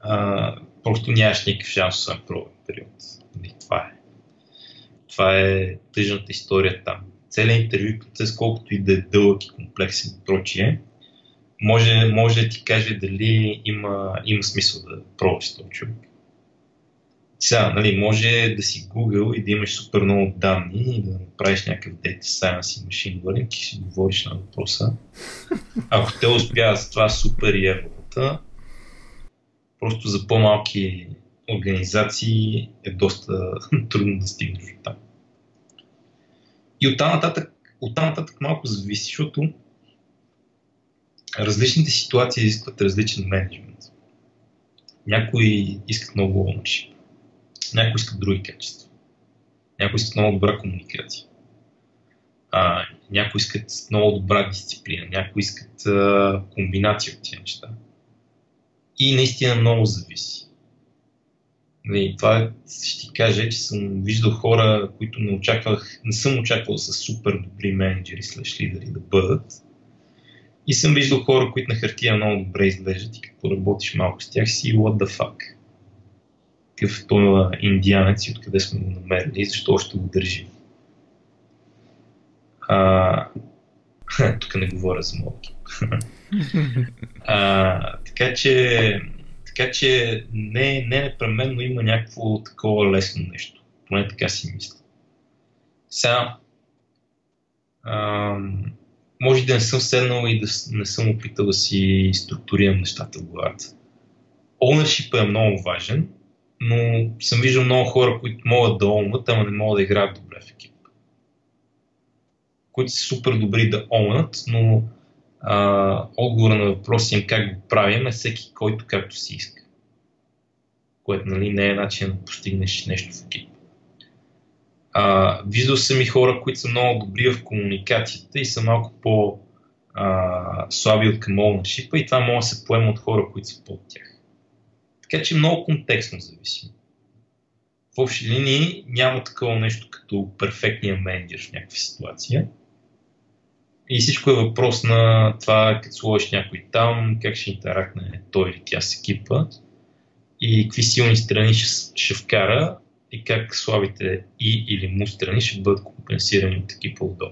а, просто нямаш никакъв шанс на пробен период. И това е. Това е тъжната история там. Целият интервю процес, колкото и да е дълъг и комплексен и прочие, може, може да ти каже дали има, има смисъл да пробваш с този човек. Сега, нали, може да си Google и да имаш супер много данни и да направиш някакъв data science и machine learning и си говориш на въпроса. Ако те успяват с това супер и еволата, просто за по-малки организации е доста трудно да стигнеш от там. И оттам нататък, оттам нататък малко зависи, защото различните ситуации изискват различен менеджмент. Някои искат много ownership. Някои искат други качества. Някои искат много добра комуникация. А, някои искат много добра дисциплина. Някои искат а, комбинация от тези неща. И наистина много зависи. И това ще ти кажа, че съм виждал хора, които не очаквах, не съм очаквал да са супер добри менеджери слеш лидери да бъдат. И съм виждал хора, които на хартия много добре изглеждат и като работиш малко с тях си what the fuck. Какъв този индианец и откъде сме го намерили и защо още го държим. А, тук не говоря за молки. а, така че, така че не, не непременно има някакво такова лесно нещо. Поне така си мисля. Сега, а, може да не съм седнал и да не съм опитал да си структурирам нещата в главата. Ownership е много важен, но съм виждал много хора, които могат да омнат, ама не могат да играят добре в екип. Които са супер добри да омнат, но а, отговора на въпроса им как го правим е всеки който както си иска. Което нали, не е начин да постигнеш нещо в екип. А, виждал съм и хора, които са много добри в комуникацията и са малко по-слаби от към ownership-а и това може да се поема от хора, които са под тях. Така че много контекстно зависи. В общи линии няма такова нещо като перфектния менеджер в някаква ситуация. И всичко е въпрос на това, като сложиш някой там, как ще интерактне той или тя с екипа и какви силни страни ще, ще вкара и как слабите и или му страни ще бъдат компенсирани от екипа отдолу.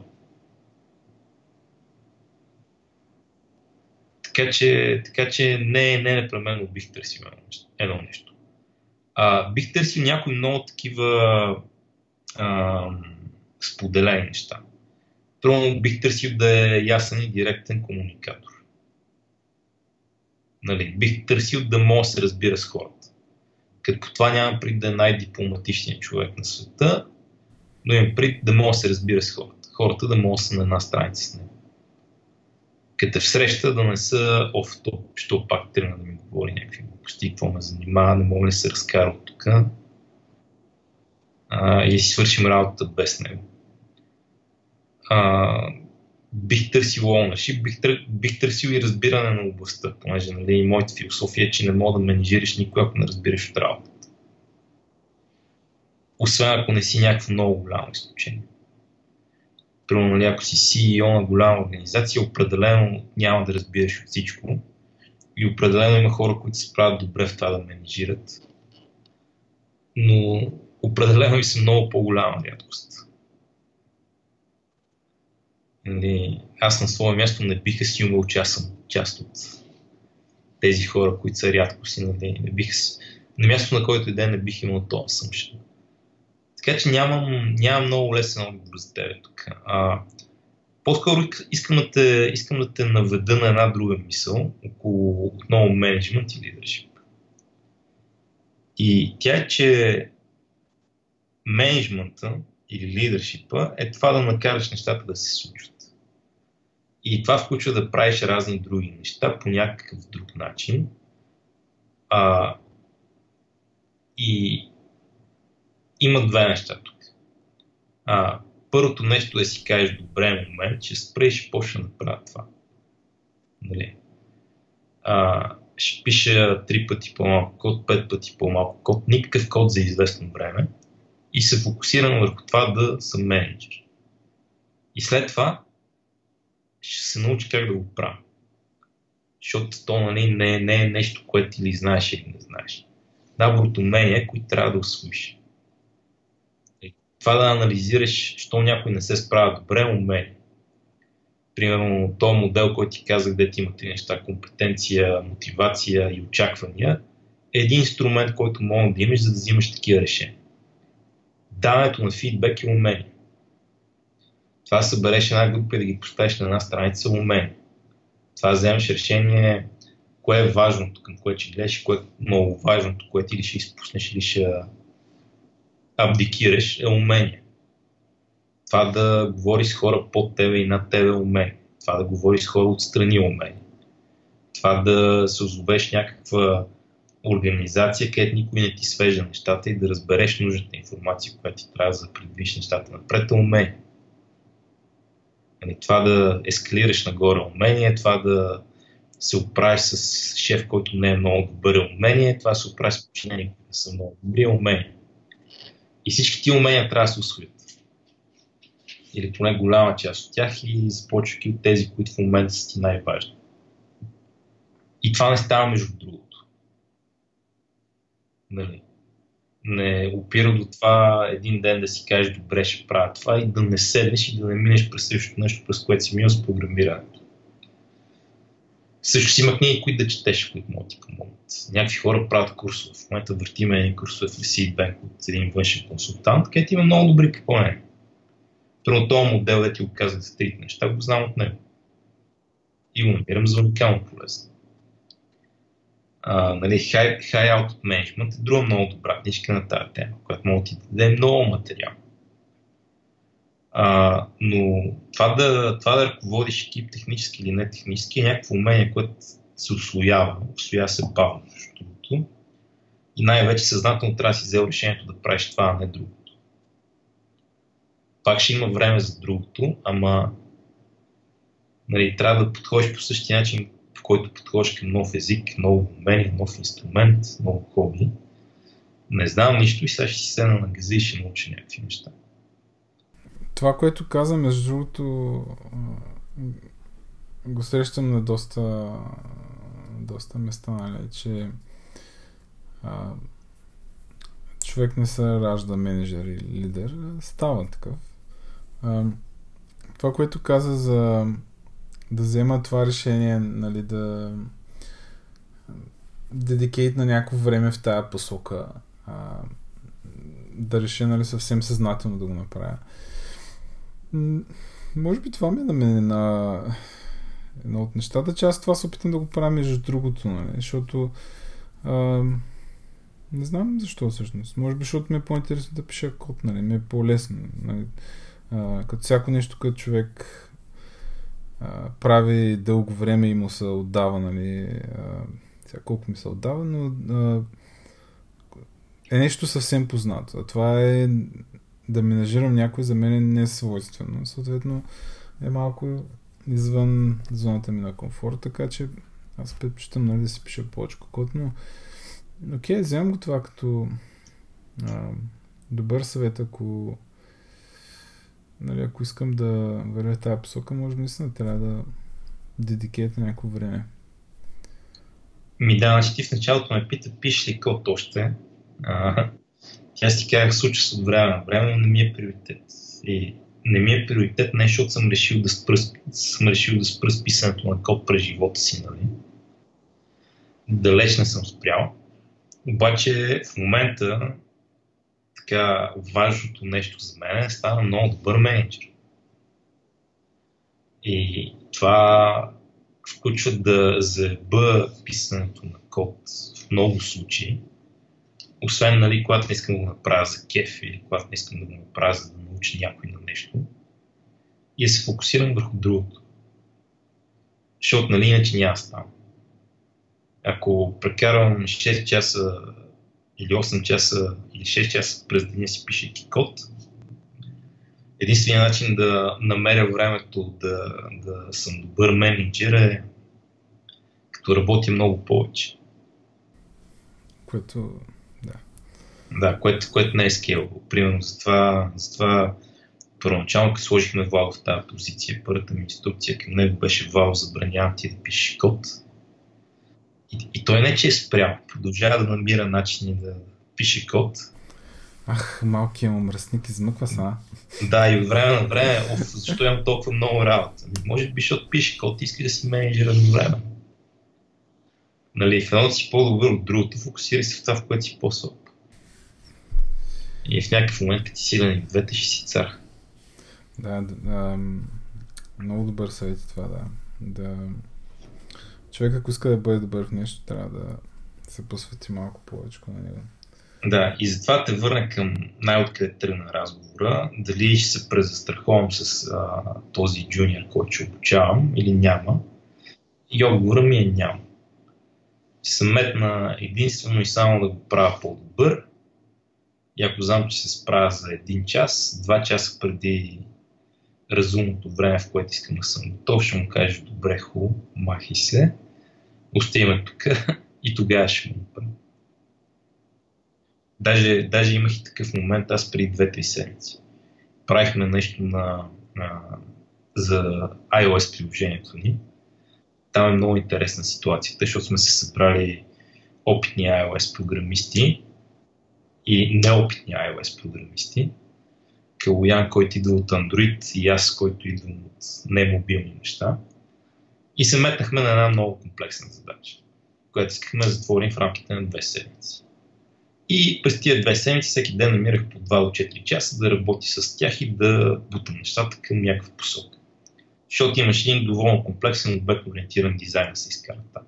Така че, така че не, не непременно бих търсил едно нещо. А, бих търсил някои много такива а, споделени неща. Първо бих търсил да е ясен и директен комуникатор. Нали, бих търсил да мога да се разбира с хората. Като това нямам пред да е най-дипломатичният човек на света, но имам пред да мога да се разбира с хората. Хората да могат да са на една страница с него. Като всреща да не са оф топ, що пак тръгна да ми говори някакви глупости, какво ме занимава, не мога да се разкара от тук и си свършим работата без него. А, бих търсил ownership, бих, тър... бих търсил и разбиране на областта, понеже нали, и моята философия е, че не мога да менеджираш никой, ако не разбираш от работата. Освен ако не си някакво много голямо изключение. Примерно, нали, ако си Си И О на голяма организация, определено няма да разбираш от всичко и определено има хора, които се справят добре в това да менеджират, но определено и са много по-голяма рядкост. Нали, аз на свое място не биха си имал част, част от тези хора, които са рядкости. Нали, не биха си, на място, на който и ден не бих имал това съмшен. Така че нямам, нямам много лесен отговор за тебе тук. А, по-скоро искам да, те, искам да те наведа на една друга мисъл около отново менеджмент и лидершип. И тя е, че менеджмента или лидершипа е това да накараш нещата да се случват. И това включва да правиш разни други неща по някакъв друг начин. А, и има две неща тук. А, първото нещо е си кажеш добре момент, че спреш ще почна да правя това. Нали? А, ще пиша три пъти по-малко код, пет пъти по-малко код, никакъв код за известно време и се фокусирам върху това да съм менеджер. И след това ще се научи как да го правя. Защото то нали, не, не е нещо, което ти ли знаеш или не знаеш. Наборът умения, които трябва да усвоиш. Това да анализираш, що някой не се справя добре, умение. Примерно, този модел, който ти казах, де ти има три неща, компетенция, мотивация и очаквания, е един инструмент, който може да имаш, за да взимаш такива решения. Даването на фидбек е умение. Това да събереш една група и да ги поставиш на една страница е умение. Това да вземеш решение, кое е важното, към което ще гледаш, кое е много важното, което или ще изпуснеш, или ще абдикираш е умение. Това да говориш с хора под тебе и над тебе е умение. Това да говориш с хора отстрани е умение. Това да се озовеш някаква организация, където никой не ти свежда нещата и да разбереш нужната информация, която ти трябва да предвидиш нещата напред е умение. Това да ескалираш нагоре е умение, това да се оправиш с шеф, който не е много добър е умение, това да се оправиш с подчинени, които не са много добри е умение. И всички тия умения трябва да се усвоят. Или поне голяма част от тях и започвайки от тези, които в момента са ти най-важни. И това не става между другото. Нали? Не опира до това един ден да си кажеш добре ще правя това и да не седнеш и да не минеш през същото нещо, през което си минал с програмирането. Също си има книги, които да четеш, които могат да ти помогнат. Някакви хора правят курсове. В момента въртим едни курсове в Seedbank от един външен консултант, където има много добри капълнения. Трудно този модел, да ти го казват за трите неща, го знам от него. И го намирам за уникално полезно. Нали, high, high Output Management е друга много добра книжка на тази тема, която мога да ти даде много материал. А, но това да, това да ръководиш екип технически или не технически е някакво умение, което се усвоява, усвоява се бавно, защото и най-вече съзнателно трябва да си взел решението да правиш това, а не другото. Пак ще има време за другото, ама нали, трябва да подходиш по същия начин, в който подходиш към нов език, ново умение, нов инструмент, ново хоби. Не знам нищо и сега ще си седна на газа и ще науча някакви неща. Това, което каза, между другото, го срещам на доста, доста места, нали, че а, а, човек не се ражда менеджер или лидер, става такъв. А, това, което каза за да взема това решение, нали, да дедикейт на някакво време в тая посока, а, да реша, нали, съвсем съзнателно да го направя. М- може би това ми е на мен на едно от нещата, че аз това се опитам да го правя между другото, нали, защото а, не знам защо всъщност. Може би, защото ми е по-интересно да пиша код, нали, ми е по-лесно. Нали. А, като всяко нещо, като човек а, прави дълго време и му се отдава, нали, а, сега колко ми се отдава, но а, е нещо съвсем познато. А това е да менажирам някой за мен е несвойствено. Съответно е малко извън зоната ми на комфорт, така че аз предпочитам, нали, да си пиша повече код, но окей, okay, вземам го това като а, добър съвет, ако, нали, ако искам да вървя тази посока, може наистина трябва да дедикейта някакво време. Ми да, значи ти в началото ме пита, пишеш ли код още? А, аз ти казах, случва се от време на време, но не ми е приоритет. И не ми е приоритет не, защото съм решил да спра, съм решил да спра с писането на код през живота си, нали? Далеч не съм спрял. Обаче в момента така важното нещо за мен е стана много добър менеджер. И това включва да заеба писането на код в много случаи. Освен, нали, когато не искам да го направя за кеф или когато не искам да го направя за да науча някой на нещо. И да се фокусирам върху другото. Защото, нали, иначе няма стана. Ако прекарвам шест часа или осем часа или шест часа през деня си пишейки код, единственият начин да намеря времето да, да съм добър менеджер е като работя много повече. Което, да. Да, което, което не е скейло. Примерно затова, затова първоначално като сложихме Вал в тази позиция, първата ми инструкция към него беше: Вал, забранявам ти да пишеш код. И, и той не че е спрял, продължава да намира начини да пише код. Ах, малкият му мръсник измъква са. Да, и от време на време, оф, защо имам толкова много работа? Може би, защото пише код, иска да си менеджер на време. Нали, в едното си по-добър от другото, фокусирай се в това, в което си по-слаб. И в някакъв момент, като ти силен и двете, ще си цар. Да, да, много добър съвет това, да. да. Човек, ако иска да бъде добър в нещо, трябва да се посвети малко повече на него. Да, и затова те върна към най-откъде тръгна разговора. Дали ще се презастраховам с а, този джуниор, който ще обучавам, или няма. И отговора ми е няма. Ще съм метна единствено и само да го правя по-добър. И ако знам, че се справя за един час, два часа преди разумното време, в което искам да съм готов, ще му кажа: добре, хубаво, махи се, оставим тук и тогава ще му направим. Даже, даже имах и такъв момент, аз преди две-три седмици правихме нещо на, на, за iOS приложението ни. Там е много интересна ситуацията, защото сме се събрали опитни iOS програмисти и неопитни iOS програмисти. Калоян, който идва от Android, и аз, който идвам от немобилни неща. И се метнахме на една много комплексна задача, която искахме да затворим в рамките на две седмици. И през тия две седмици всеки ден намирах по два до четири часа да работи с тях и да бутам нещата към някаква посока. Защото имаше един доволно комплексен обект ориентиран дизайн да се изкара там.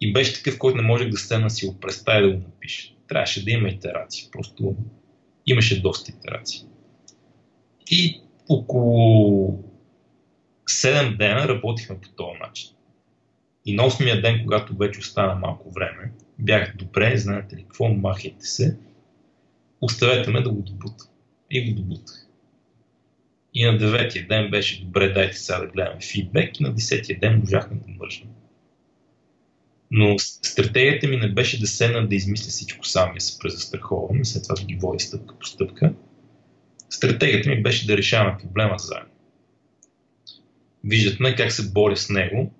И беше такъв, който не можех да стена си го представя да го напиша. Трябваше да има итерации, просто имаше доста итерации. И около седем дена работихме по този начин. И на осмия ден, когато вече остана малко време, бях: добре, знаете ли какво, махайте се, оставете ме да го добутам. И го добутах. И на деветия ден беше: добре, дайте сега да гледаме фидбек, и на десетия ден можахме да мръжна. Но стратегията ми не беше да седна да измисля всичко сам, да се презастраховам и след това да ги водя стъпка по стъпка. Стратегията ми беше да решаваме проблема заедно. Виждат ме как се боря с него,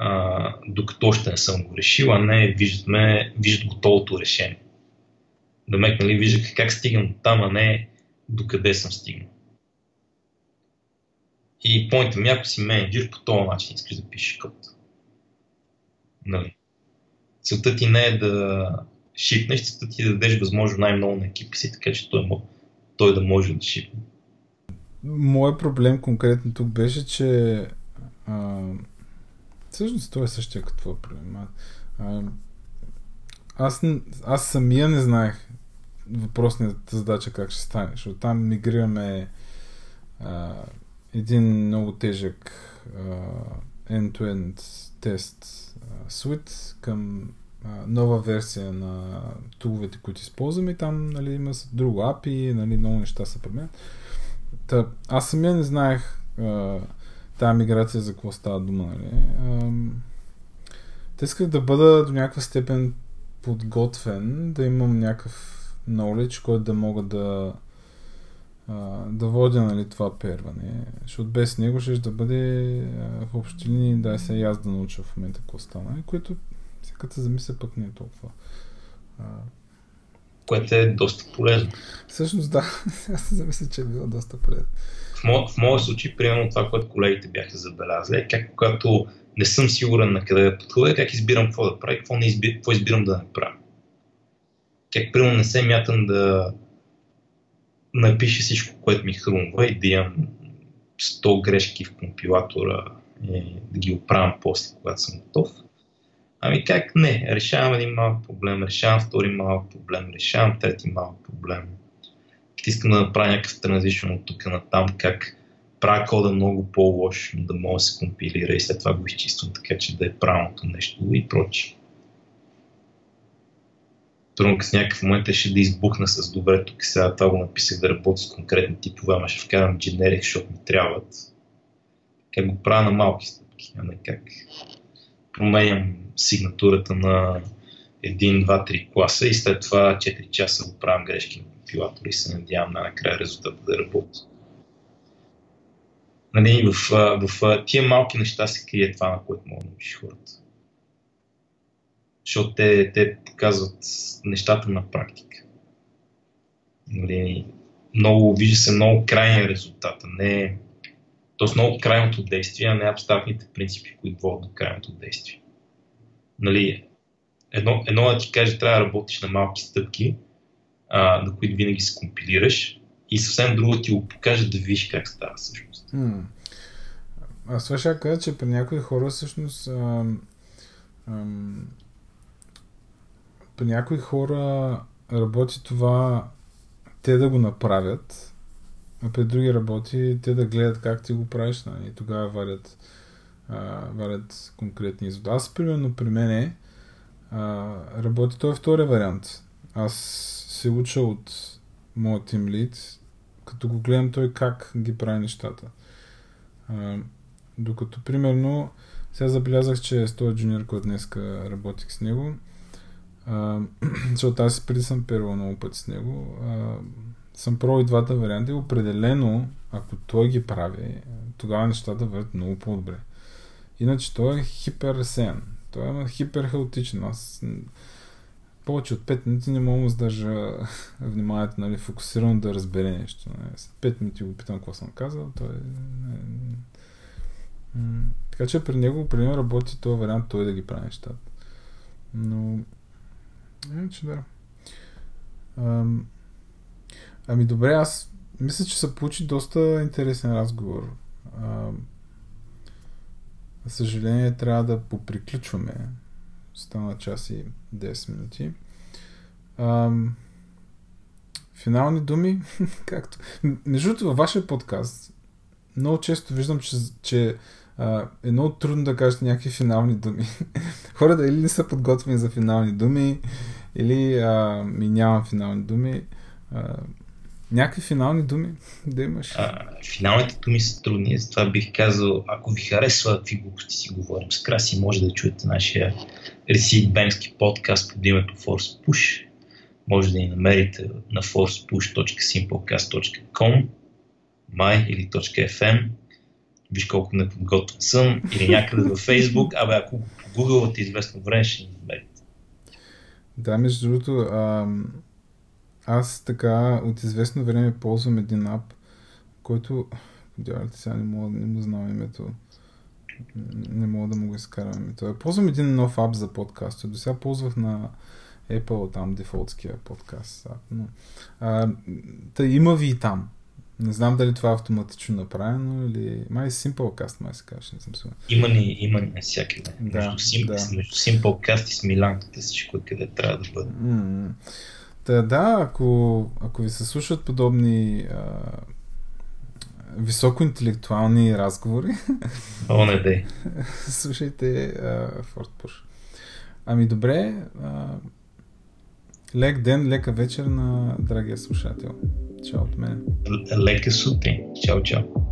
а, докато още не съм го решил, а не виждат, ме, виждат готовото решение. Дамек, нали, виждат как стигам там, а не докъде съм стигнал. И поинта ми, ако си менеджер, по този начин искаш да пишеш код. Нали. Целта ти не е да шипнеш, целта ти да дадеш възможно най-много на екипа си, така че той, той да може да шипне. Моят проблем конкретно тук беше, че а, всъщност той е същия като това проблем. А, аз, аз самия не знаех въпросната задача как ще стане, защото там мигрираме а, един много тежък а, end-to-end тест suite към а, нова версия на туловете, които използваме, и там, нали, има друго ей пи ай, нали, много неща се променят. Та, аз самия не знаех а, тази миграция за какво става дума, нали. А, те исках да бъда до някаква степен подготвен, да имам някакъв knowledge, който да мога да а, да водя, нали, това перване, защото без него ще да бъде а, в общи линии, да, се и аз да науча в момента какво стана, нали, което всякът се замисля пък не е толкова. А, което е доста полезно. Всъщност да, аз се замисля, че е било доста полезно. В, мо, в моя случай, примерно това, което колегите бяха забелязали, как когато не съм сигурен на къде да подходя, как избирам какво да правя, какво, не избир, какво избирам да не правя. Как примерно не се мятам да напиша всичко, което ми хрумва, и да имам сто грешки в компилатора и да ги оправям после, когато съм готов. Ами как не, решавам един малък проблем, решавам втори малък проблем, решавам трети малък проблем. Искам да направя някакъв транзишън от тук на там, как правя кода много по-лош, да мога да се компилира и след това го изчиствам, така че да е правилното нещо и прочее. Трудно с някакъв момент ще да избухна с добре, тук сега това го написах да работя с конкретни типове, ама ще вкарам generic, защото ми трябват. Как го правя на малки стъпки, а не как променям сигнатурата на едно, два, три класа и след това четири часа го правям грешки на компилатора и се надявам най-накрая резултата да работи. Нали, в, в, в тия малки неща се крие това, на което мога да научиш хората. Защото те, те показват нещата на практика. Нали, много, вижда се много крайен резултат, а не тоест много крайното действие, а не абстрактните принципи, които водят до крайното действие. Нали, едно, едно да ти каже, трябва да работиш на малки стъпки, а, на които винаги се компилираш, и съвсем друго ти го покаже да видиш как става всъщност. М-м. Аз това ще кажа, че при някои хора всъщност ам, ам, при някои хора работи това те да го направят, а при други работи те да гледат как ти го правиш, нали, и тогава варят Uh, варят конкретни изводи. Аз, примерно, при мен е uh, работи този втори вариант. Аз се уча от моят тим лид, като го гледам той как ги прави нещата. Uh, докато, примерно, сега забелязах, че с този джуниор, който днеска работих с него, uh, защото аз преди съм первал много пъти с него, uh, съм пробвал и двата варианта и определено, ако той ги прави, тогава нещата вървят много по-добре. Иначе той е хиперсен. Той е хиперхаотичен. Аз повече от пет минути не мога да сдържа вниманието, нали, фокусирано да разбере нещо. пет минути го питам какво съм казал. Той... Така че при него, при него работи този вариант, той да ги прави нещата. Но... Иначе да. Ам... Ами добре, аз мисля, че се получи доста интересен разговор. Ам... За съжаление, трябва да поприключваме. Стана час и десет минути. Ам, финални думи, както... Между това, във вашия подкаст много често виждам, че, че а, е много трудно да кажете някакви финални думи. Хората или не са подготвени за финални думи, или а, ми нямам финални думи. А, някакви финални думи да имаш? А, финалните думи са трудни, затова бих казал, ако ви харесва какви глупости си говорим с Краси, може да чуете нашия ресидбенски подкаст под името Force Push. Може да ни намерите на forcepush точка simplecast точка com, my или .fm. виж колко неготов съм, или някъде във Фейсбук, абе ако погугълвате известно време, ще ни намерите. Да, между другото, аз така от известно време ползвам един ап, който, подявайте сега, не, мога, не му знам името, не мога да му го изкарвам името. Ползвам един нов ап за подкаст, до сега ползвах на Apple там дефолтския подкаст ап, но а, та има ви и там. Не знам дали това е автоматично направено или... Май Simple Cast, май се кажеш, не съм сигурен. Има ни, има ни всяки. Да. Да, между, Sim... да. Между Simple Cast и с Миланката, всичко къде трябва да бъде. Mm-hmm. Та, да, ако, ако ви се слушат подобни а... високоинтелектуални разговори... О, не дей. Слушайте а... Force Push. Ами добре, а... лек ден, лека вечер на драгия слушател. Чао от мен. Лека сутрин. Чао, чао.